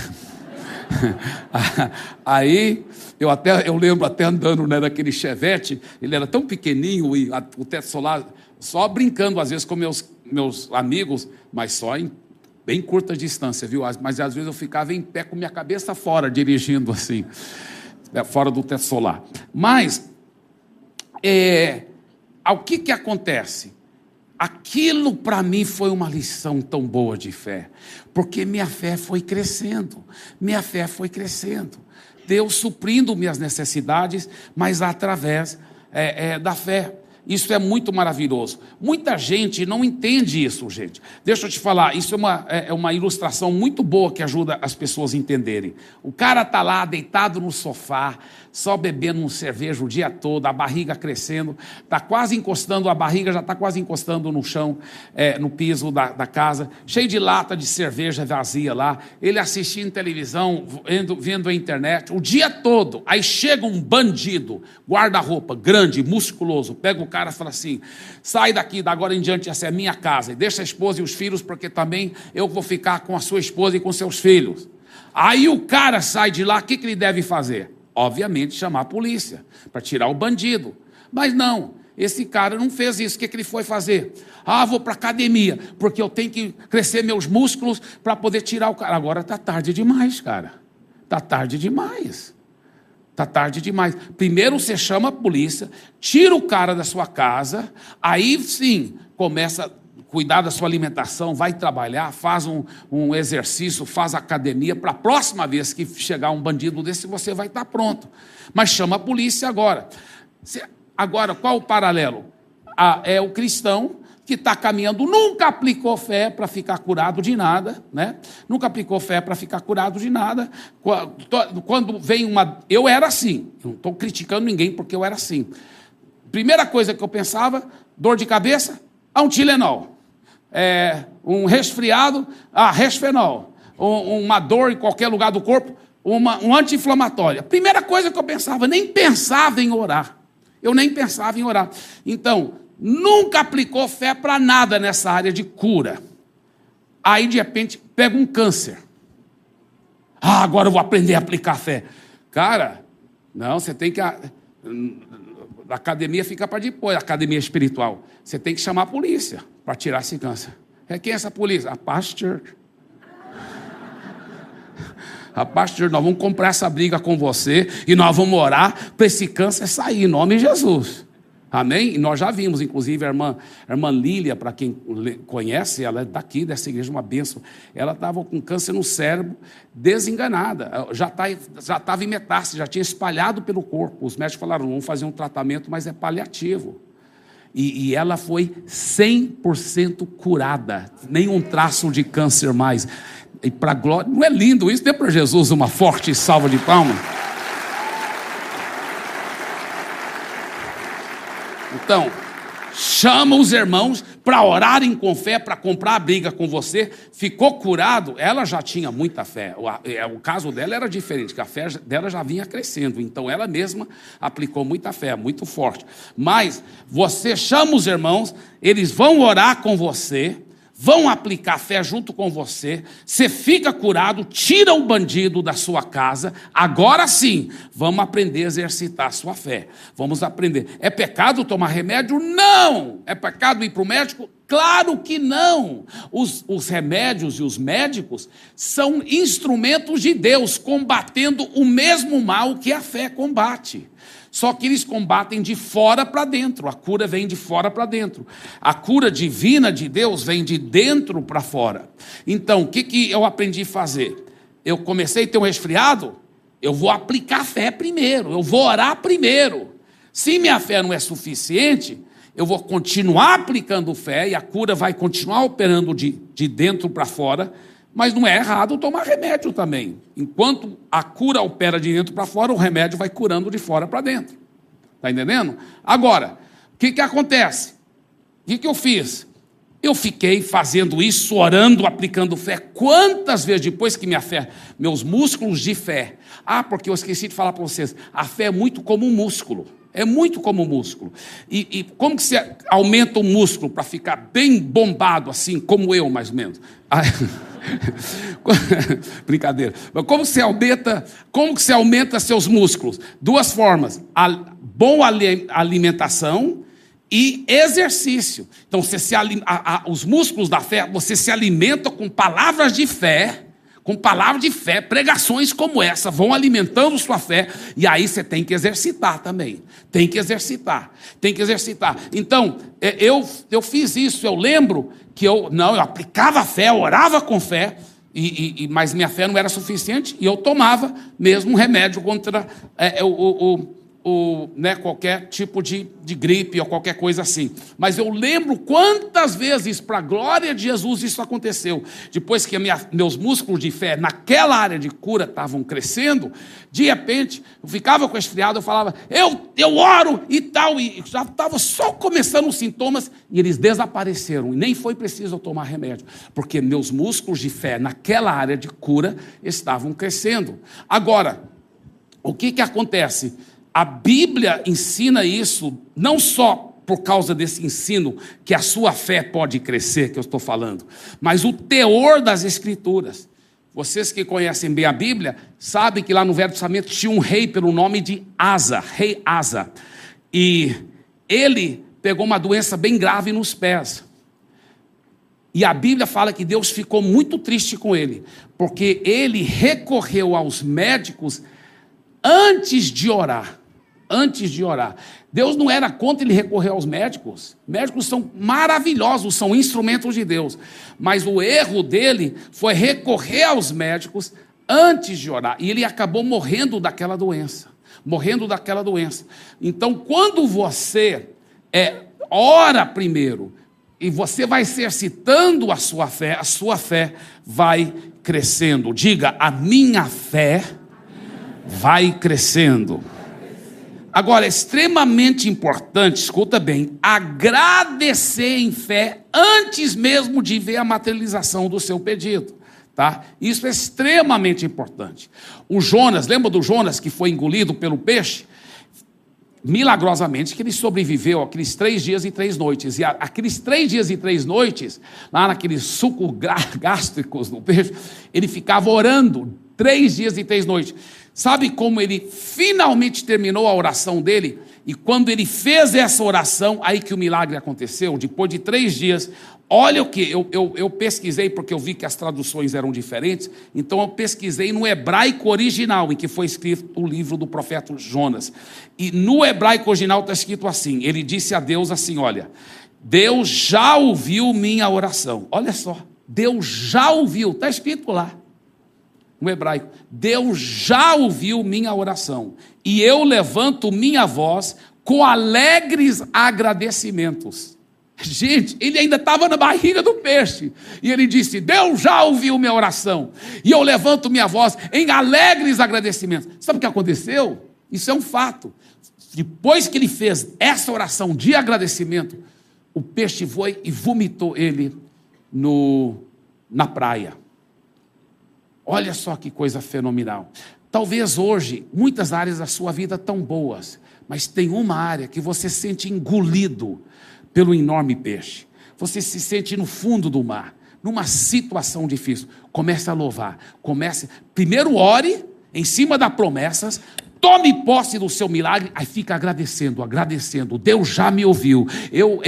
Aí, eu lembro até andando, né, naquele Chevette, ele era tão pequenininho, e o teto solar, só brincando às vezes com meus amigos, mas só em bem curta distância, viu? Mas às vezes eu ficava em pé com minha cabeça fora, dirigindo assim, fora do teto solar. Mas, ao que acontece? Aquilo para mim foi uma lição tão boa de fé, porque minha fé foi crescendo, Deus suprindo minhas necessidades, mas através da fé. Isso é muito maravilhoso. Muita gente não entende isso, gente. Deixa eu te falar, isso é uma ilustração muito boa que ajuda as pessoas a entenderem. O cara está lá deitado no sofá, só bebendo um cerveja o dia todo, a barriga crescendo, está quase encostando, a barriga já está quase encostando no chão, no piso da casa, cheio de lata de cerveja vazia lá, ele assistindo televisão, vendo a internet, o dia todo. Aí chega um bandido, guarda-roupa, grande, musculoso, pega o cara fala assim, sai daqui, da agora em diante essa é minha casa, e deixa a esposa e os filhos, porque também eu vou ficar com a sua esposa e com seus filhos. Aí o cara sai de lá, o que ele deve fazer? Obviamente chamar a polícia, para tirar o bandido, mas não, esse cara não fez isso. O que ele foi fazer? Vou para a academia, porque eu tenho que crescer meus músculos, para poder tirar o cara. Agora está tarde demais, cara, está tarde demais, primeiro você chama a polícia, tira o cara da sua casa, aí sim, começa a cuidar da sua alimentação, vai trabalhar, faz um exercício, faz academia, para a próxima vez que chegar um bandido desse, você vai estar pronto, mas chama a polícia agora. Agora, qual o paralelo? É o cristão que está caminhando, nunca aplicou fé para ficar curado de nada, né? Quando vem uma... Eu era assim, não estou criticando ninguém porque eu era assim. Primeira coisa que eu pensava, dor de cabeça, um Tilenol. Um resfriado, Resfenol. Uma dor em qualquer lugar do corpo, um anti-inflamatório. Primeira coisa que eu pensava, nem pensava em orar. Então, nunca aplicou fé para nada nessa área de cura. Aí de repente pega um câncer. Agora eu vou aprender a aplicar fé. Cara, não, você tem que... A academia fica para depois, a academia espiritual. Você tem que chamar a polícia para tirar esse câncer. Quem é essa polícia? A pastor. Rapaz, nós vamos comprar essa briga com você e nós vamos orar para esse câncer sair, em nome de Jesus. Amém? E nós já vimos, inclusive, a irmã Lília, para quem conhece, ela é daqui dessa igreja, uma bênção. Ela estava com câncer no cérebro, desenganada, já estava em metástase, já tinha espalhado pelo corpo. Os médicos falaram, vamos fazer um tratamento, mas é paliativo. E ela foi 100% curada, nenhum traço de câncer mais. E para glória, não é lindo isso? Dê para Jesus uma forte salva de palmas. Então, chama os irmãos para orarem com fé, para comprar a briga com você. Ficou curado, ela já tinha muita fé. O caso dela era diferente, que a fé dela já vinha crescendo. Então, ela mesma aplicou muita fé, muito forte. Mas, você chama os irmãos, eles vão orar com você, vão aplicar fé junto com você, você fica curado, tira o bandido da sua casa, agora sim, vamos aprender a exercitar a sua fé, vamos aprender. É pecado tomar remédio? Não! É pecado ir para o médico? Claro que não! Os remédios e os médicos são instrumentos de Deus, combatendo o mesmo mal que a fé combate. Só que eles combatem de fora para dentro, a cura vem de fora para dentro, a cura divina de Deus vem de dentro para fora. Então, o que eu aprendi a fazer? Eu comecei a ter um resfriado, eu vou aplicar fé primeiro, eu vou orar primeiro. Se minha fé não é suficiente, eu vou continuar aplicando fé e a cura vai continuar operando de dentro para fora. Mas não é errado tomar remédio também. Enquanto a cura opera de dentro para fora, o remédio vai curando de fora para dentro. Está entendendo? Agora, o que acontece? O que eu fiz? Eu fiquei fazendo isso, orando, aplicando fé. Quantas vezes depois que minha fé, meus músculos de fé... porque eu esqueci de falar para vocês, a fé é muito como um músculo. É muito como o músculo. E como que você aumenta o músculo para ficar bem bombado, assim, como eu, mais ou menos? Brincadeira. Mas como que se aumenta seus músculos? Duas formas: boa alimentação e exercício. Então, os músculos da fé, você se alimenta com palavras de fé. Com palavras de fé, pregações como essa, vão alimentando sua fé, e aí você tem que exercitar também, tem que exercitar, então, eu fiz isso, eu lembro que eu aplicava fé, eu orava com fé, mas minha fé não era suficiente, e eu tomava mesmo um remédio contra qualquer tipo de gripe, ou qualquer coisa assim, mas eu lembro quantas vezes, para a glória de Jesus, isso aconteceu. Depois que meus músculos de fé, naquela área de cura, estavam crescendo, de repente, eu ficava com resfriado, eu falava, eu oro e tal, e já estava só começando os sintomas, e eles desapareceram, e nem foi preciso eu tomar remédio, porque meus músculos de fé, naquela área de cura, estavam crescendo. Agora, o que acontece? A Bíblia ensina isso, não só por causa desse ensino que a sua fé pode crescer, que eu estou falando, mas o teor das Escrituras. Vocês que conhecem bem a Bíblia, sabem que lá no Velho Testamento tinha um rei pelo nome de Asa, rei Asa, e ele pegou uma doença bem grave nos pés. E a Bíblia fala que Deus ficou muito triste com ele, porque ele recorreu aos médicos antes de orar, Deus não era contra ele recorrer aos médicos. Médicos são maravilhosos, são instrumentos de Deus, mas o erro dele foi recorrer aos médicos antes de orar, e ele acabou morrendo daquela doença, então quando você ora primeiro, e você vai exercitando a sua fé vai crescendo. Diga, a minha fé vai crescendo. Agora, é extremamente importante, escuta bem, agradecer em fé antes mesmo de ver a materialização do seu pedido, tá? Isso é extremamente importante. O Jonas, lembra do Jonas que foi engolido pelo peixe? Milagrosamente que ele sobreviveu aqueles 3 dias e 3 noites, e aqueles 3 dias e 3 noites, lá naqueles sucos gástricos do peixe, ele ficava orando 3 dias e 3 noites. Sabe como ele finalmente terminou a oração dele? E quando ele fez essa oração, aí que o milagre aconteceu, depois de 3 dias. Olha o que, eu pesquisei, porque eu vi que as traduções eram diferentes, então eu pesquisei no hebraico original, em que foi escrito o livro do profeta Jonas, e no hebraico original está escrito assim, ele disse a Deus assim, olha, Deus já ouviu minha oração, olha só, Deus já ouviu, está escrito lá, no hebraico, Deus já ouviu minha oração, e eu levanto minha voz com alegres agradecimentos. Gente, ele ainda estava na barriga do peixe, e ele disse, Deus já ouviu minha oração, e eu levanto minha voz em alegres agradecimentos. Sabe o que aconteceu? Isso é um fato. Depois que ele fez essa oração de agradecimento, o peixe foi e vomitou ele na praia. Olha só que coisa fenomenal. Talvez hoje, muitas áreas da sua vida tão boas, mas tem uma área que você sente engolido pelo enorme peixe. Você se sente no fundo do mar, numa situação difícil. Comece a louvar, primeiro ore em cima das promessas, tome posse do seu milagre, aí fica agradecendo, Deus já me ouviu, eu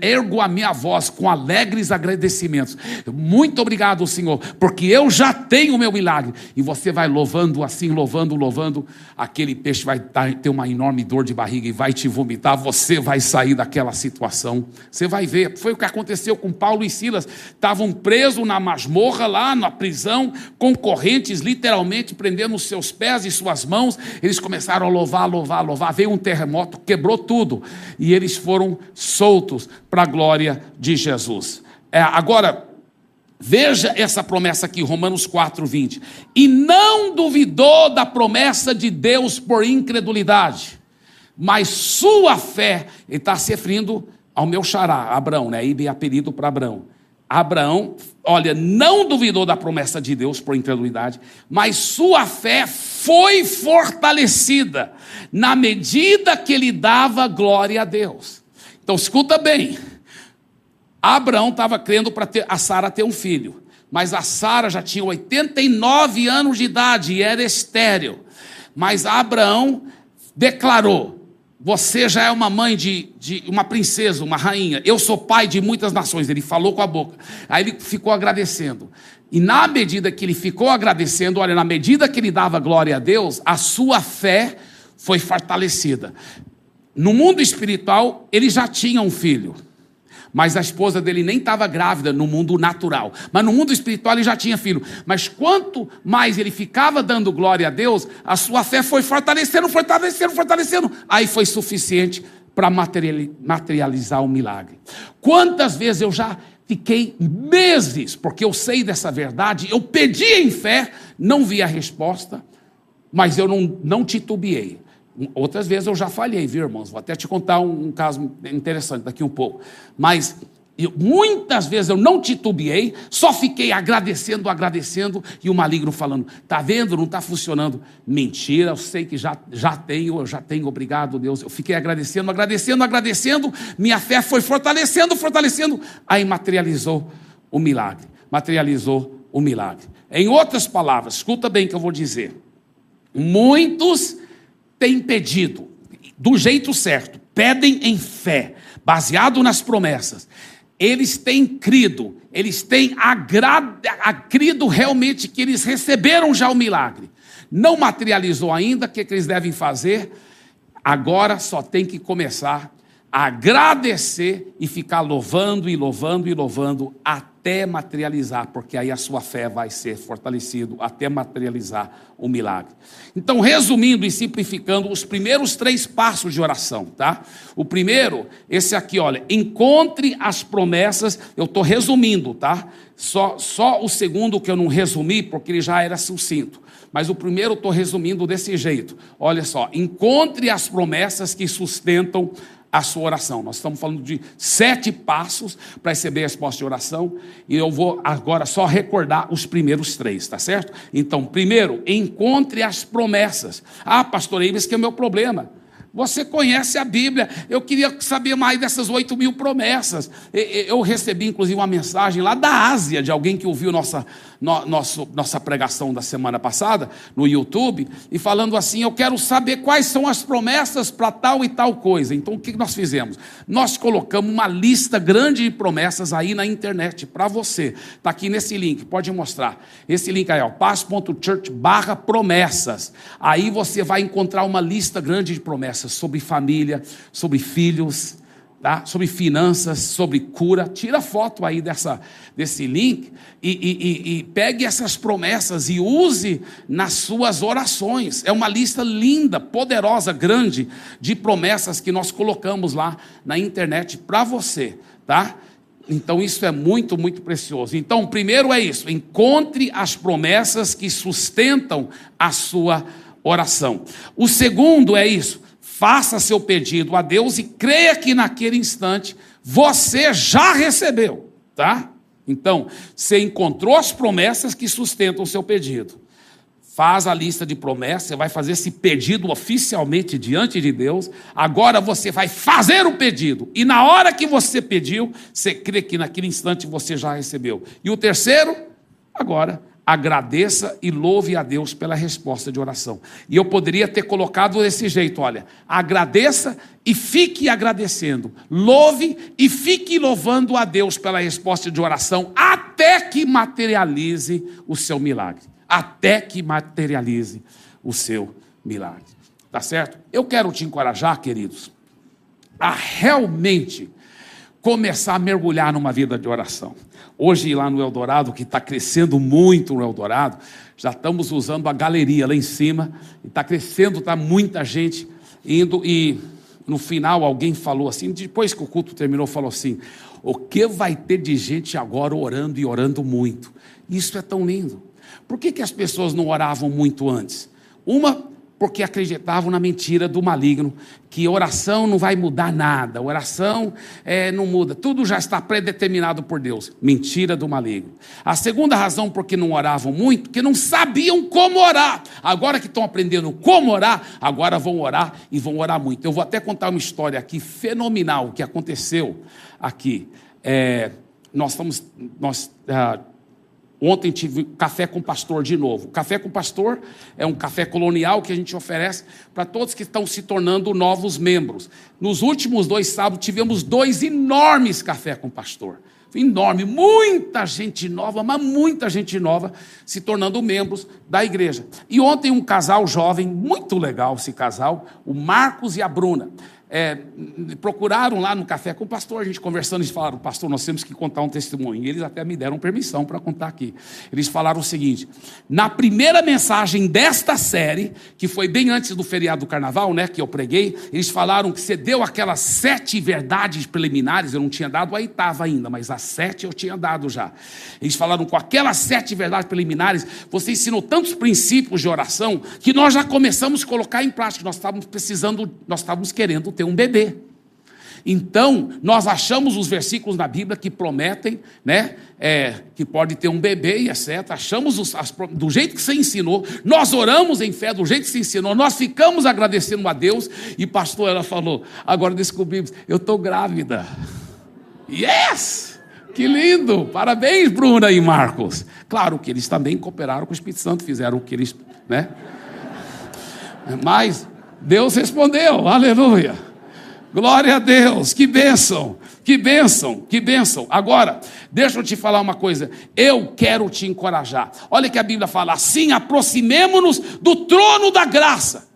ergo a minha voz com alegres agradecimentos, muito obrigado Senhor, porque eu já tenho o meu milagre, e você vai louvando assim, louvando, aquele peixe vai ter uma enorme dor de barriga, e vai te vomitar, você vai sair daquela situação, você vai ver, foi o que aconteceu com Paulo e Silas, estavam presos na masmorra lá, na prisão, com correntes literalmente prendendo os seus pés e suas mãos. Eles começaram a louvar, veio um terremoto, quebrou tudo, e eles foram soltos para a glória de Jesus. Agora, veja essa promessa aqui, Romanos 4:20, e não duvidou da promessa de Deus por incredulidade, mas sua fé, ele está se referindo ao meu xará, Abraão, né? Aí apelido para Abraão. Abraão, olha, não duvidou da promessa de Deus por incredulidade, mas sua fé foi fortalecida na medida que ele dava glória a Deus. Então escuta bem, Abraão estava crendo para a Sara ter um filho, mas a Sara já tinha 89 anos de idade e era estéril. Mas Abraão declarou: você já é uma mãe de uma princesa, uma rainha, eu sou pai de muitas nações. Ele falou com a boca, aí ele ficou agradecendo, e na medida que ele ficou agradecendo, olha, na medida que ele dava glória a Deus, a sua fé foi fortalecida. No mundo espiritual, ele já tinha um filho, mas a esposa dele nem estava grávida no mundo natural, mas no mundo espiritual ele já tinha filho. Mas quanto mais ele ficava dando glória a Deus, a sua fé foi fortalecendo, fortalecendo, fortalecendo, aí foi suficiente para materializar o milagre. Quantas vezes eu já fiquei meses, porque eu sei dessa verdade, eu pedi em fé, não vi a resposta, mas eu não titubeei. Outras vezes eu já falhei, viu, irmãos? Vou até te contar um caso interessante daqui um pouco. Mas muitas vezes eu não titubeei, só fiquei agradecendo, agradecendo, e o maligno falando: está vendo, não está funcionando. Mentira, eu sei que já tenho, obrigado, Deus. Eu fiquei agradecendo, agradecendo, agradecendo, minha fé foi fortalecendo, fortalecendo, aí materializou o milagre, materializou o milagre. Em outras palavras, escuta bem o que eu vou dizer, muitos têm pedido do jeito certo, pedem em fé, baseado nas promessas, eles têm crido, eles têm crido realmente que eles receberam já o milagre, não materializou ainda. O que eles devem fazer? Agora só tem que começar a agradecer e ficar louvando e louvando e louvando até materializar, porque aí a sua fé vai ser fortalecida até materializar o milagre. Então, resumindo e simplificando, os primeiros 3 passos de oração, tá? O primeiro, esse aqui, olha, encontre as promessas. Eu estou resumindo, tá? Só o segundo que eu não resumi, porque ele já era sucinto, mas o primeiro eu estou resumindo desse jeito, olha só: encontre as promessas que sustentam a sua oração. Nós estamos falando de 7 passos para receber a resposta de oração, e eu vou agora só recordar os primeiros 3, tá certo? Então, primeiro, encontre as promessas. Ah, pastor, esse que é o meu problema, você conhece a Bíblia, eu queria saber mais dessas 8.000 promessas. Eu recebi inclusive uma mensagem lá da Ásia, de alguém que ouviu nossa pregação da semana passada, no YouTube, e falando assim: eu quero saber quais são as promessas para tal e tal coisa. Então, o que nós fizemos? Nós colocamos uma lista grande de promessas aí na internet, para você, está aqui nesse link, pode mostrar, esse link aí, paz.church/promessas, aí você vai encontrar uma lista grande de promessas, sobre família, sobre filhos, tá? Sobre finanças, sobre cura. Tira foto aí desse link e pegue essas promessas e use nas suas orações. É uma lista linda, poderosa, grande, de promessas que nós colocamos lá na internet para você, tá? Então, isso é muito, muito precioso. Então, o primeiro é isso: encontre as promessas que sustentam a sua oração. O segundo é isso: faça seu pedido a Deus e creia que naquele instante você já recebeu, tá? Então, você encontrou as promessas que sustentam o seu pedido, faz a lista de promessas, você vai fazer esse pedido oficialmente diante de Deus. Agora você vai fazer o pedido, e na hora que você pediu, você crê que naquele instante você já recebeu. E o terceiro, agora, agradeça e louve a Deus pela resposta de oração. E eu poderia ter colocado desse jeito, olha: agradeça e fique agradecendo, louve e fique louvando a Deus pela resposta de oração, até que materialize o seu milagre, até que materialize o seu milagre, tá certo? Eu quero te encorajar, queridos, a realmente começar a mergulhar numa vida de oração. Hoje lá no Eldorado, que está crescendo muito no Eldorado, já estamos usando a galeria lá em cima, e está crescendo, está muita gente indo. E no final alguém falou assim, depois que o culto terminou, falou assim: o que vai ter de gente agora orando e orando muito? Isso é tão lindo. Por que as pessoas não oravam muito antes? Porque acreditavam na mentira do maligno, que oração não vai mudar nada, oração não muda, tudo já está predeterminado por Deus. Mentira do maligno. A segunda razão porque não oravam muito, porque não sabiam como orar. Agora que estão aprendendo como orar, agora vão orar, e vão orar muito. Eu vou até contar uma história aqui fenomenal que aconteceu aqui. Nós Ontem tive café com pastor de novo. Café com pastor é um café colonial que a gente oferece para todos que estão se tornando novos membros. Nos últimos 2 sábados tivemos 2 enormes café com pastor. Enorme, muita gente nova, mas muita gente nova se tornando membros da igreja. E ontem um casal jovem, muito legal esse casal, o Marcos e a Bruna, procuraram lá no café com o pastor, a gente conversando, eles falaram, pastor, nós temos que contar um testemunho, e eles até me deram permissão para contar aqui. Eles falaram o seguinte: na primeira mensagem desta série, que foi bem antes do feriado do carnaval, né, que eu preguei, eles falaram que você deu aquelas 7 verdades preliminares, eu não tinha dado a 8ª ainda, mas as 7 eu tinha dado já. Eles falaram, com aquelas 7 verdades preliminares, você ensinou tantos princípios de oração, que nós já começamos a colocar em prática, nós estávamos querendo ter um bebê. Então, nós achamos os versículos na Bíblia que prometem, né, que pode ter um bebê, e etc. Achamos do jeito que você ensinou, nós oramos em fé do jeito que você ensinou, nós ficamos agradecendo a Deus, e pastor, ela falou, agora descobrimos, eu estou grávida. Yes! Que lindo! Parabéns, Bruna e Marcos. Claro que eles também cooperaram com o Espírito Santo, fizeram o que eles, né? Mas Deus respondeu, aleluia, glória a Deus, que bênção, que bênção, que bênção. Agora, deixa eu te falar uma coisa, eu quero te encorajar, olha que a Bíblia fala, assim aproximemo-nos do trono da graça,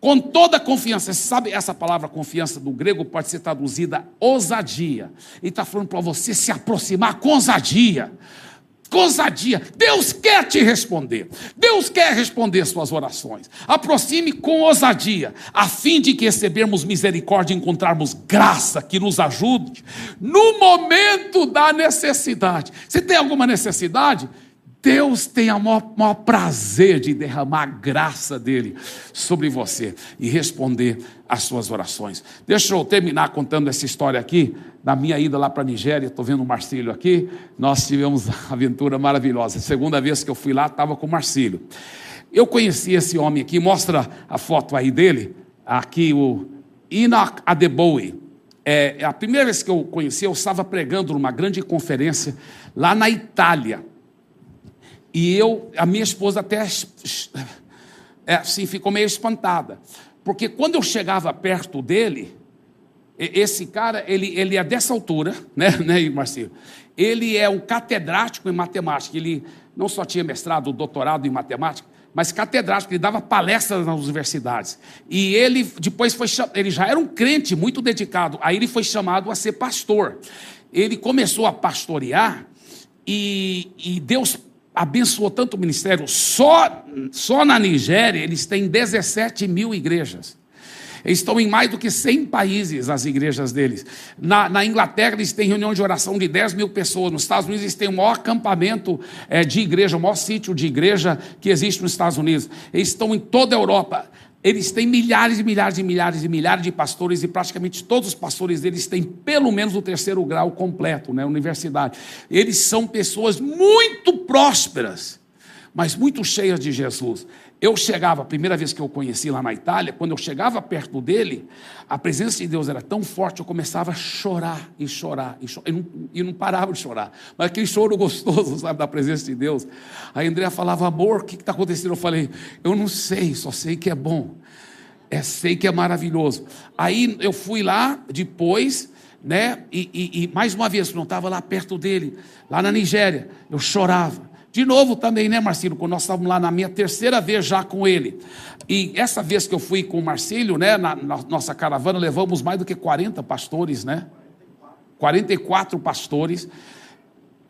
com toda confiança. Você sabe, essa palavra confiança do grego pode ser traduzida ousadia, ele está falando para você se aproximar com ousadia, ousadia. Deus quer te responder, Deus quer responder suas orações. Aproxime com ousadia, a fim de que recebermos misericórdia e encontrarmos graça que nos ajude no momento da necessidade. Se tem alguma necessidade, Deus tem o maior prazer de derramar a graça dele sobre você e responder às suas orações. Deixa eu terminar contando essa história aqui. Na minha ida lá para a Nigéria, estou vendo o Marcílio aqui, nós tivemos uma aventura maravilhosa. Segunda vez que eu fui lá, estava com o Marcílio. Eu conheci esse homem aqui, mostra a foto aí dele, aqui o Enoch Adeboye. A primeira vez que eu conheci, eu estava pregando numa grande conferência lá na Itália. E a minha esposa até assim, ficou meio espantada, porque quando eu chegava perto dele, esse cara, ele é dessa altura, né, Marcelo? Ele é um catedrático em matemática, ele não só tinha mestrado, doutorado em matemática, mas catedrático, ele dava palestras nas universidades, e ele depois ele já era um crente muito dedicado, aí ele foi chamado a ser pastor, ele começou a pastorear, e Deus abençoou tanto o ministério, só na Nigéria eles têm 17.000 igrejas, eles estão em mais do que 100 países as igrejas deles, na Inglaterra eles têm reunião de oração de 10.000 pessoas, nos Estados Unidos eles têm o maior acampamento de igreja, o maior sítio de igreja que existe nos Estados Unidos, eles estão em toda a Europa, eles têm milhares e milhares e milhares e milhares de pastores, e praticamente todos os pastores deles têm pelo menos o 3º grau completo, né, universidade. Eles são pessoas muito prósperas, mas muito cheias de Jesus. Eu chegava, a primeira vez que eu conheci lá na Itália, quando eu chegava perto dele, a presença de Deus era tão forte, eu começava a chorar e chorar, e não parava de chorar, mas aquele choro gostoso, sabe, da presença de Deus. A Andrea falava, amor, o que está acontecendo? Eu falei, eu não sei, só sei que é bom, sei que é maravilhoso. Aí eu fui lá depois, né, e mais uma vez, não estava lá perto dele, lá na Nigéria, eu chorava, de novo também, né, Marcílio, quando nós estávamos lá na minha 3ª vez já com ele, e essa vez que eu fui com o Marcílio, né, na nossa caravana, levamos mais do que 40 pastores, né, 44 pastores.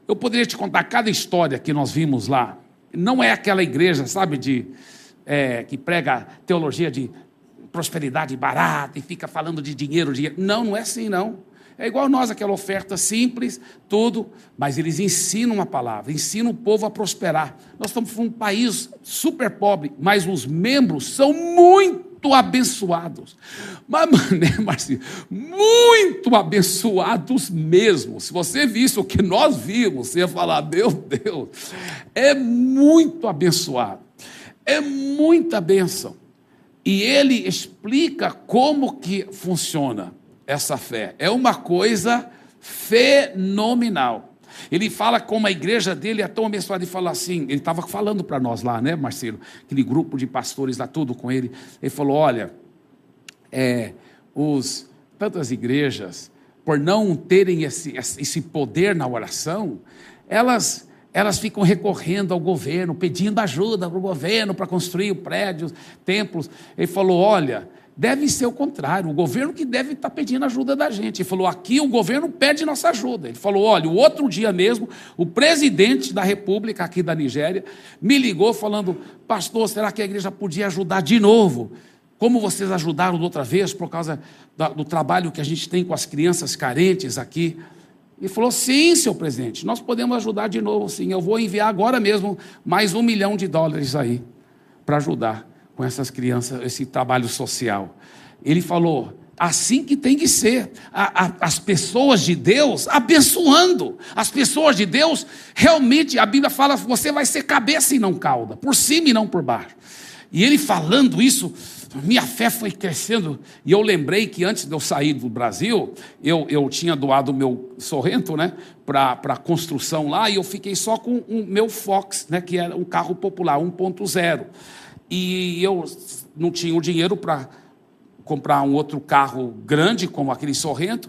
Eu poderia te contar cada história que nós vimos lá, não é aquela igreja, sabe, que prega teologia de prosperidade barata, e fica falando de dinheiro, não é assim não. É igual nós, aquela oferta simples, tudo, mas eles ensinam a palavra, ensinam o povo a prosperar. Nós estamos num país super pobre, mas os membros são muito abençoados. Mas, né, Marcinho, muito abençoados mesmo. Se você visse o que nós vimos, você ia falar, meu Deus, é muito abençoado, é muita bênção. E ele explica como que funciona essa fé, é uma coisa fenomenal. Ele fala como a igreja dele é tão abençoada, e fala assim, ele estava falando para nós lá, né, Marcílio, aquele grupo de pastores lá, tudo com ele, ele falou, olha, tantas igrejas, por não terem esse poder na oração, elas ficam recorrendo ao governo, pedindo ajuda para o governo, para construir prédios, templos. Ele falou, olha, deve ser o contrário, o governo que deve estar pedindo ajuda da gente. Ele falou, aqui o governo pede nossa ajuda. Ele falou, olha, o outro dia mesmo, o presidente da república aqui da Nigéria me ligou falando, pastor, será que a igreja podia ajudar de novo? Como vocês ajudaram da outra vez, por causa do trabalho que a gente tem com as crianças carentes aqui. Ele falou, sim, seu presidente, nós podemos ajudar de novo, sim. Eu vou enviar agora mesmo mais $1 milhão aí, para ajudar com essas crianças, esse trabalho social. Ele falou, assim que tem que ser, as pessoas de Deus abençoando, as pessoas de Deus, realmente, a Bíblia fala, você vai ser cabeça e não cauda, por cima e não por baixo. E ele falando isso, minha fé foi crescendo, e eu lembrei que antes de eu sair do Brasil, eu tinha doado o meu Sorrento, né, para construção lá, e eu fiquei só com o meu Fox, né, que era um carro popular, 1.0, e eu não tinha o dinheiro para comprar um outro carro grande, como aquele Sorrento,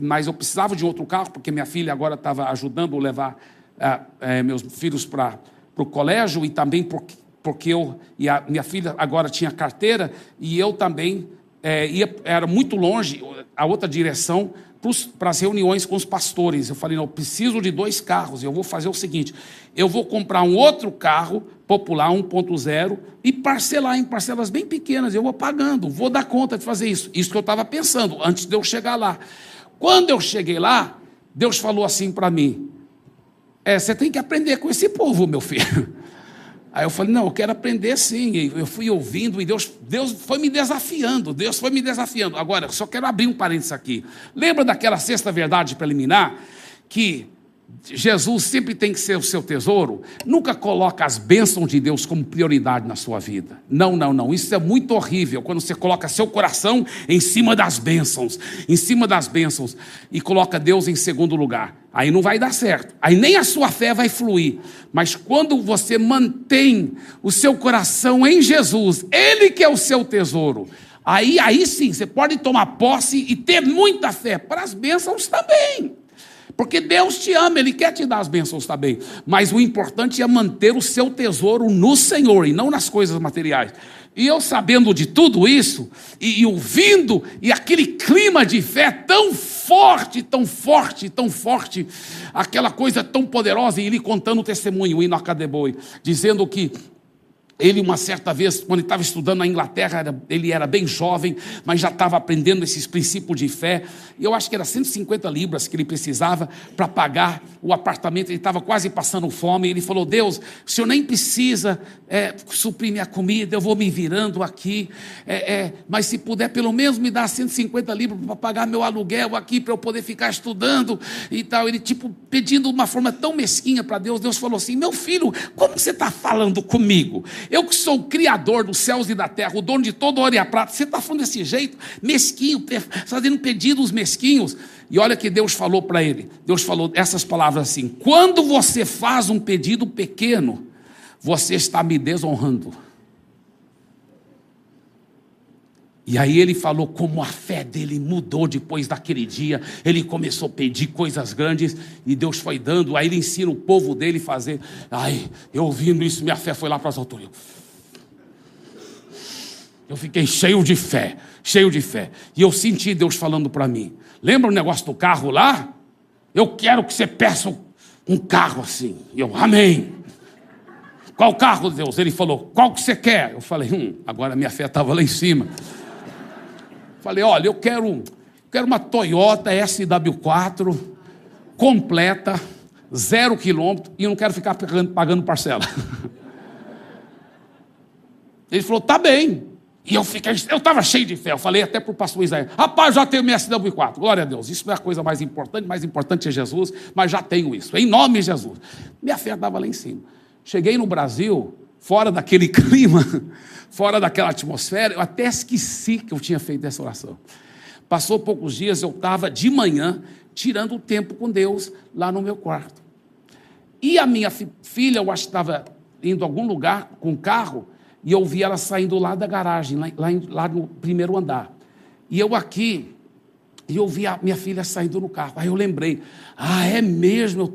mas eu precisava de outro carro, porque minha filha agora estava ajudando a levar meus filhos para o colégio, e também porque eu e a minha filha agora tinha carteira, e eu também era muito longe, a outra direção, para as reuniões com os pastores. Eu falei, não, eu preciso de 2 carros, eu vou fazer o seguinte, eu vou comprar um outro carro popular, 1.0, e parcelar em parcelas bem pequenas, eu vou pagando, vou dar conta de fazer isso. Isso que eu estava pensando, antes de eu chegar lá. Quando eu cheguei lá, Deus falou assim para mim, você tem que aprender com esse povo, meu filho. Aí eu falei, não, eu quero aprender sim, eu fui ouvindo e Deus foi me desafiando, Agora, eu só quero abrir um parênteses aqui, lembra daquela 6ª verdade preliminar, que Jesus sempre tem que ser o seu tesouro? Nunca coloca as bênçãos de Deus como prioridade na sua vida, não, isso é muito horrível, quando você coloca seu coração em cima das bênçãos, e coloca Deus em segundo lugar. Aí não vai dar certo, aí nem a sua fé vai fluir, mas quando você mantém o seu coração em Jesus, Ele que é o seu tesouro, aí sim, você pode tomar posse e ter muita fé, para as bênçãos também, porque Deus te ama, Ele quer te dar as bênçãos também, mas o importante é manter o seu tesouro no Senhor, e não nas coisas materiais. E eu sabendo de tudo isso, e ouvindo, e aquele clima de fé tão forte, aquela coisa tão poderosa, e ele contando o testemunho, o Enoch Adeboye, dizendo que ele uma certa vez, quando ele estava estudando na Inglaterra, ele era bem jovem, mas já estava aprendendo esses princípios de fé, e eu acho que era 150 libras que ele precisava para pagar o apartamento, ele estava quase passando fome, ele falou, Deus, o Senhor nem precisa suprir minha comida, eu vou me virando aqui, mas se puder pelo menos me dar 150 libras para pagar meu aluguel aqui, para eu poder ficar estudando e tal, ele pedindo de uma forma tão mesquinha para Deus. Deus falou assim, meu filho, como você está falando comigo? Eu que sou o criador dos céus e da terra, o dono de toda ouro e a prata, você está falando desse jeito, mesquinho, fazendo pedidos mesquinhos. E olha o que Deus falou para ele, Deus falou essas palavras assim, quando você faz um pedido pequeno, você está me desonrando. E aí ele falou como a fé dele mudou depois daquele dia, ele começou a pedir coisas grandes, e Deus foi dando. Aí ele ensina o povo dele fazer, eu ouvindo isso, minha fé foi lá para as alturas, eu fiquei cheio de fé, e eu senti Deus falando para mim, lembra o negócio do carro lá? Eu quero que você peça um carro assim. E eu, amém. Qual carro, Deus? Ele falou, qual que você quer? Eu falei, agora minha fé estava lá em cima. Falei, olha, eu quero uma Toyota SW4 completa, 0 quilômetro, e eu não quero ficar pagando parcela. Ele falou, tá bem. E eu estava cheio de fé, eu falei até para o pastor Isaías, rapaz, já tenho minha SW4, glória a Deus, isso não é a coisa mais importante é Jesus, mas já tenho isso, em nome de Jesus. Minha fé estava lá em cima. Cheguei no Brasil, fora daquele clima, fora daquela atmosfera, eu até esqueci que eu tinha feito essa oração, Passou poucos dias, eu estava de manhã tirando o tempo com Deus lá no meu quarto. E a minha filha, eu acho que estava indo a algum lugar com o carro, e eu vi ela saindo lá da garagem, lá no primeiro andar. E eu aqui, e eu vi a minha filha saindo no carro. Aí eu lembrei, é mesmo, eu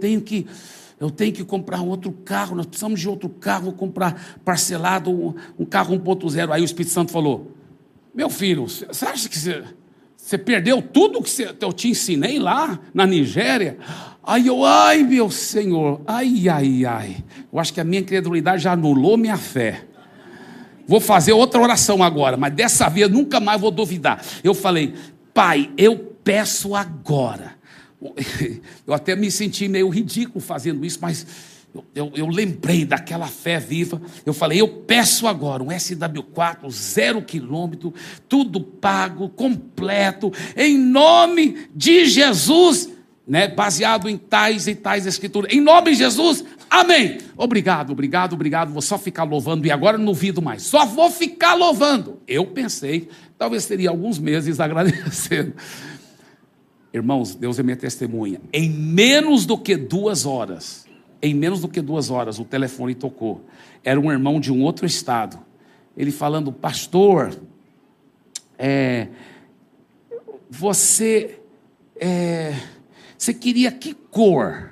tenho que comprar outro carro, nós precisamos de outro carro, vou comprar parcelado, um carro 1.0. Aí o Espírito Santo falou, meu filho, você acha que você perdeu tudo que eu te ensinei lá na Nigéria? Aí eu, meu Senhor, eu acho que a minha incredulidade já anulou minha fé. Vou fazer outra oração agora, mas dessa vez nunca mais vou duvidar. Eu falei, Pai, eu peço agora. Eu até me senti meio ridículo fazendo isso, mas eu lembrei daquela fé viva. Eu falei, eu peço agora um SW4, 0 km, tudo pago, completo, em nome de Jesus, né? Baseado em tais e tais escrituras, em nome de Jesus, amém. Obrigado, vou só ficar louvando, e agora não duvido mais, só vou ficar louvando. Eu pensei, talvez teria alguns meses agradecendo. Irmãos, Deus é minha testemunha, em menos do que duas horas, o telefone tocou. Era um irmão de um outro estado, ele falando, pastor, você queria que cor?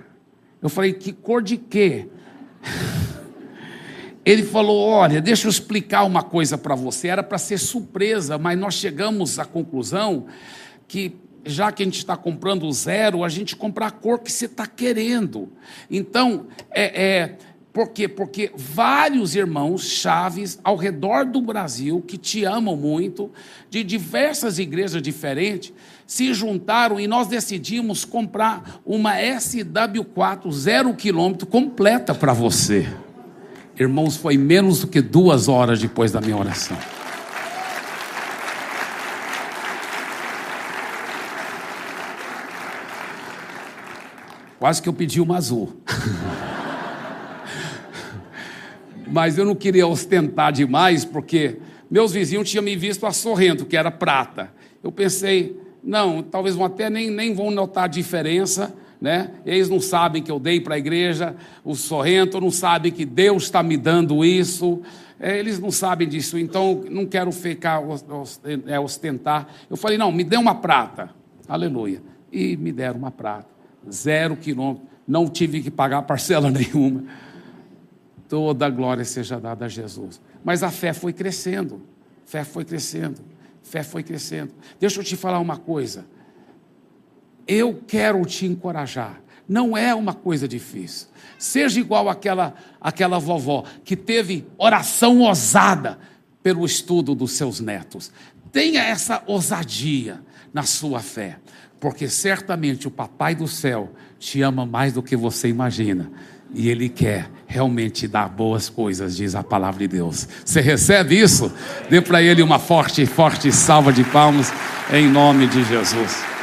Eu falei, que cor de quê? Ele falou, olha, deixa eu explicar uma coisa para você, era para ser surpresa, mas nós chegamos à conclusão que, já que a gente está comprando 0, a gente compra a cor que você está querendo. Então, por quê? Porque vários irmãos chaves ao redor do Brasil, que te amam muito, de diversas igrejas diferentes, se juntaram e nós decidimos comprar uma SW4 0 km completa para você. Irmãos, foi menos do que 2 horas depois da minha oração. Quase que eu pedi uma azul. Mas eu não queria ostentar demais, porque meus vizinhos tinham me visto a Sorrento, que era prata. Eu pensei, não, talvez vão até nem vão notar a diferença, né? Eles não sabem que eu dei para a igreja o Sorrento, não sabem que Deus está me dando isso, eles não sabem disso, então não quero ficar ostentar. Eu falei, não, me dê uma prata, aleluia, e me deram uma prata. 0 km, não tive que pagar parcela nenhuma. Toda a glória seja dada a Jesus. Mas a fé foi crescendo, Deixa eu te falar uma coisa, eu quero te encorajar, não é uma coisa difícil. Seja igual aquela vovó que teve oração ousada pelo estudo dos seus netos. Tenha essa ousadia na sua fé, porque certamente o papai do céu te ama mais do que você imagina, e ele quer realmente dar boas coisas, diz a palavra de Deus. Você recebe isso? Dê para ele uma forte salva de palmas, em nome de Jesus.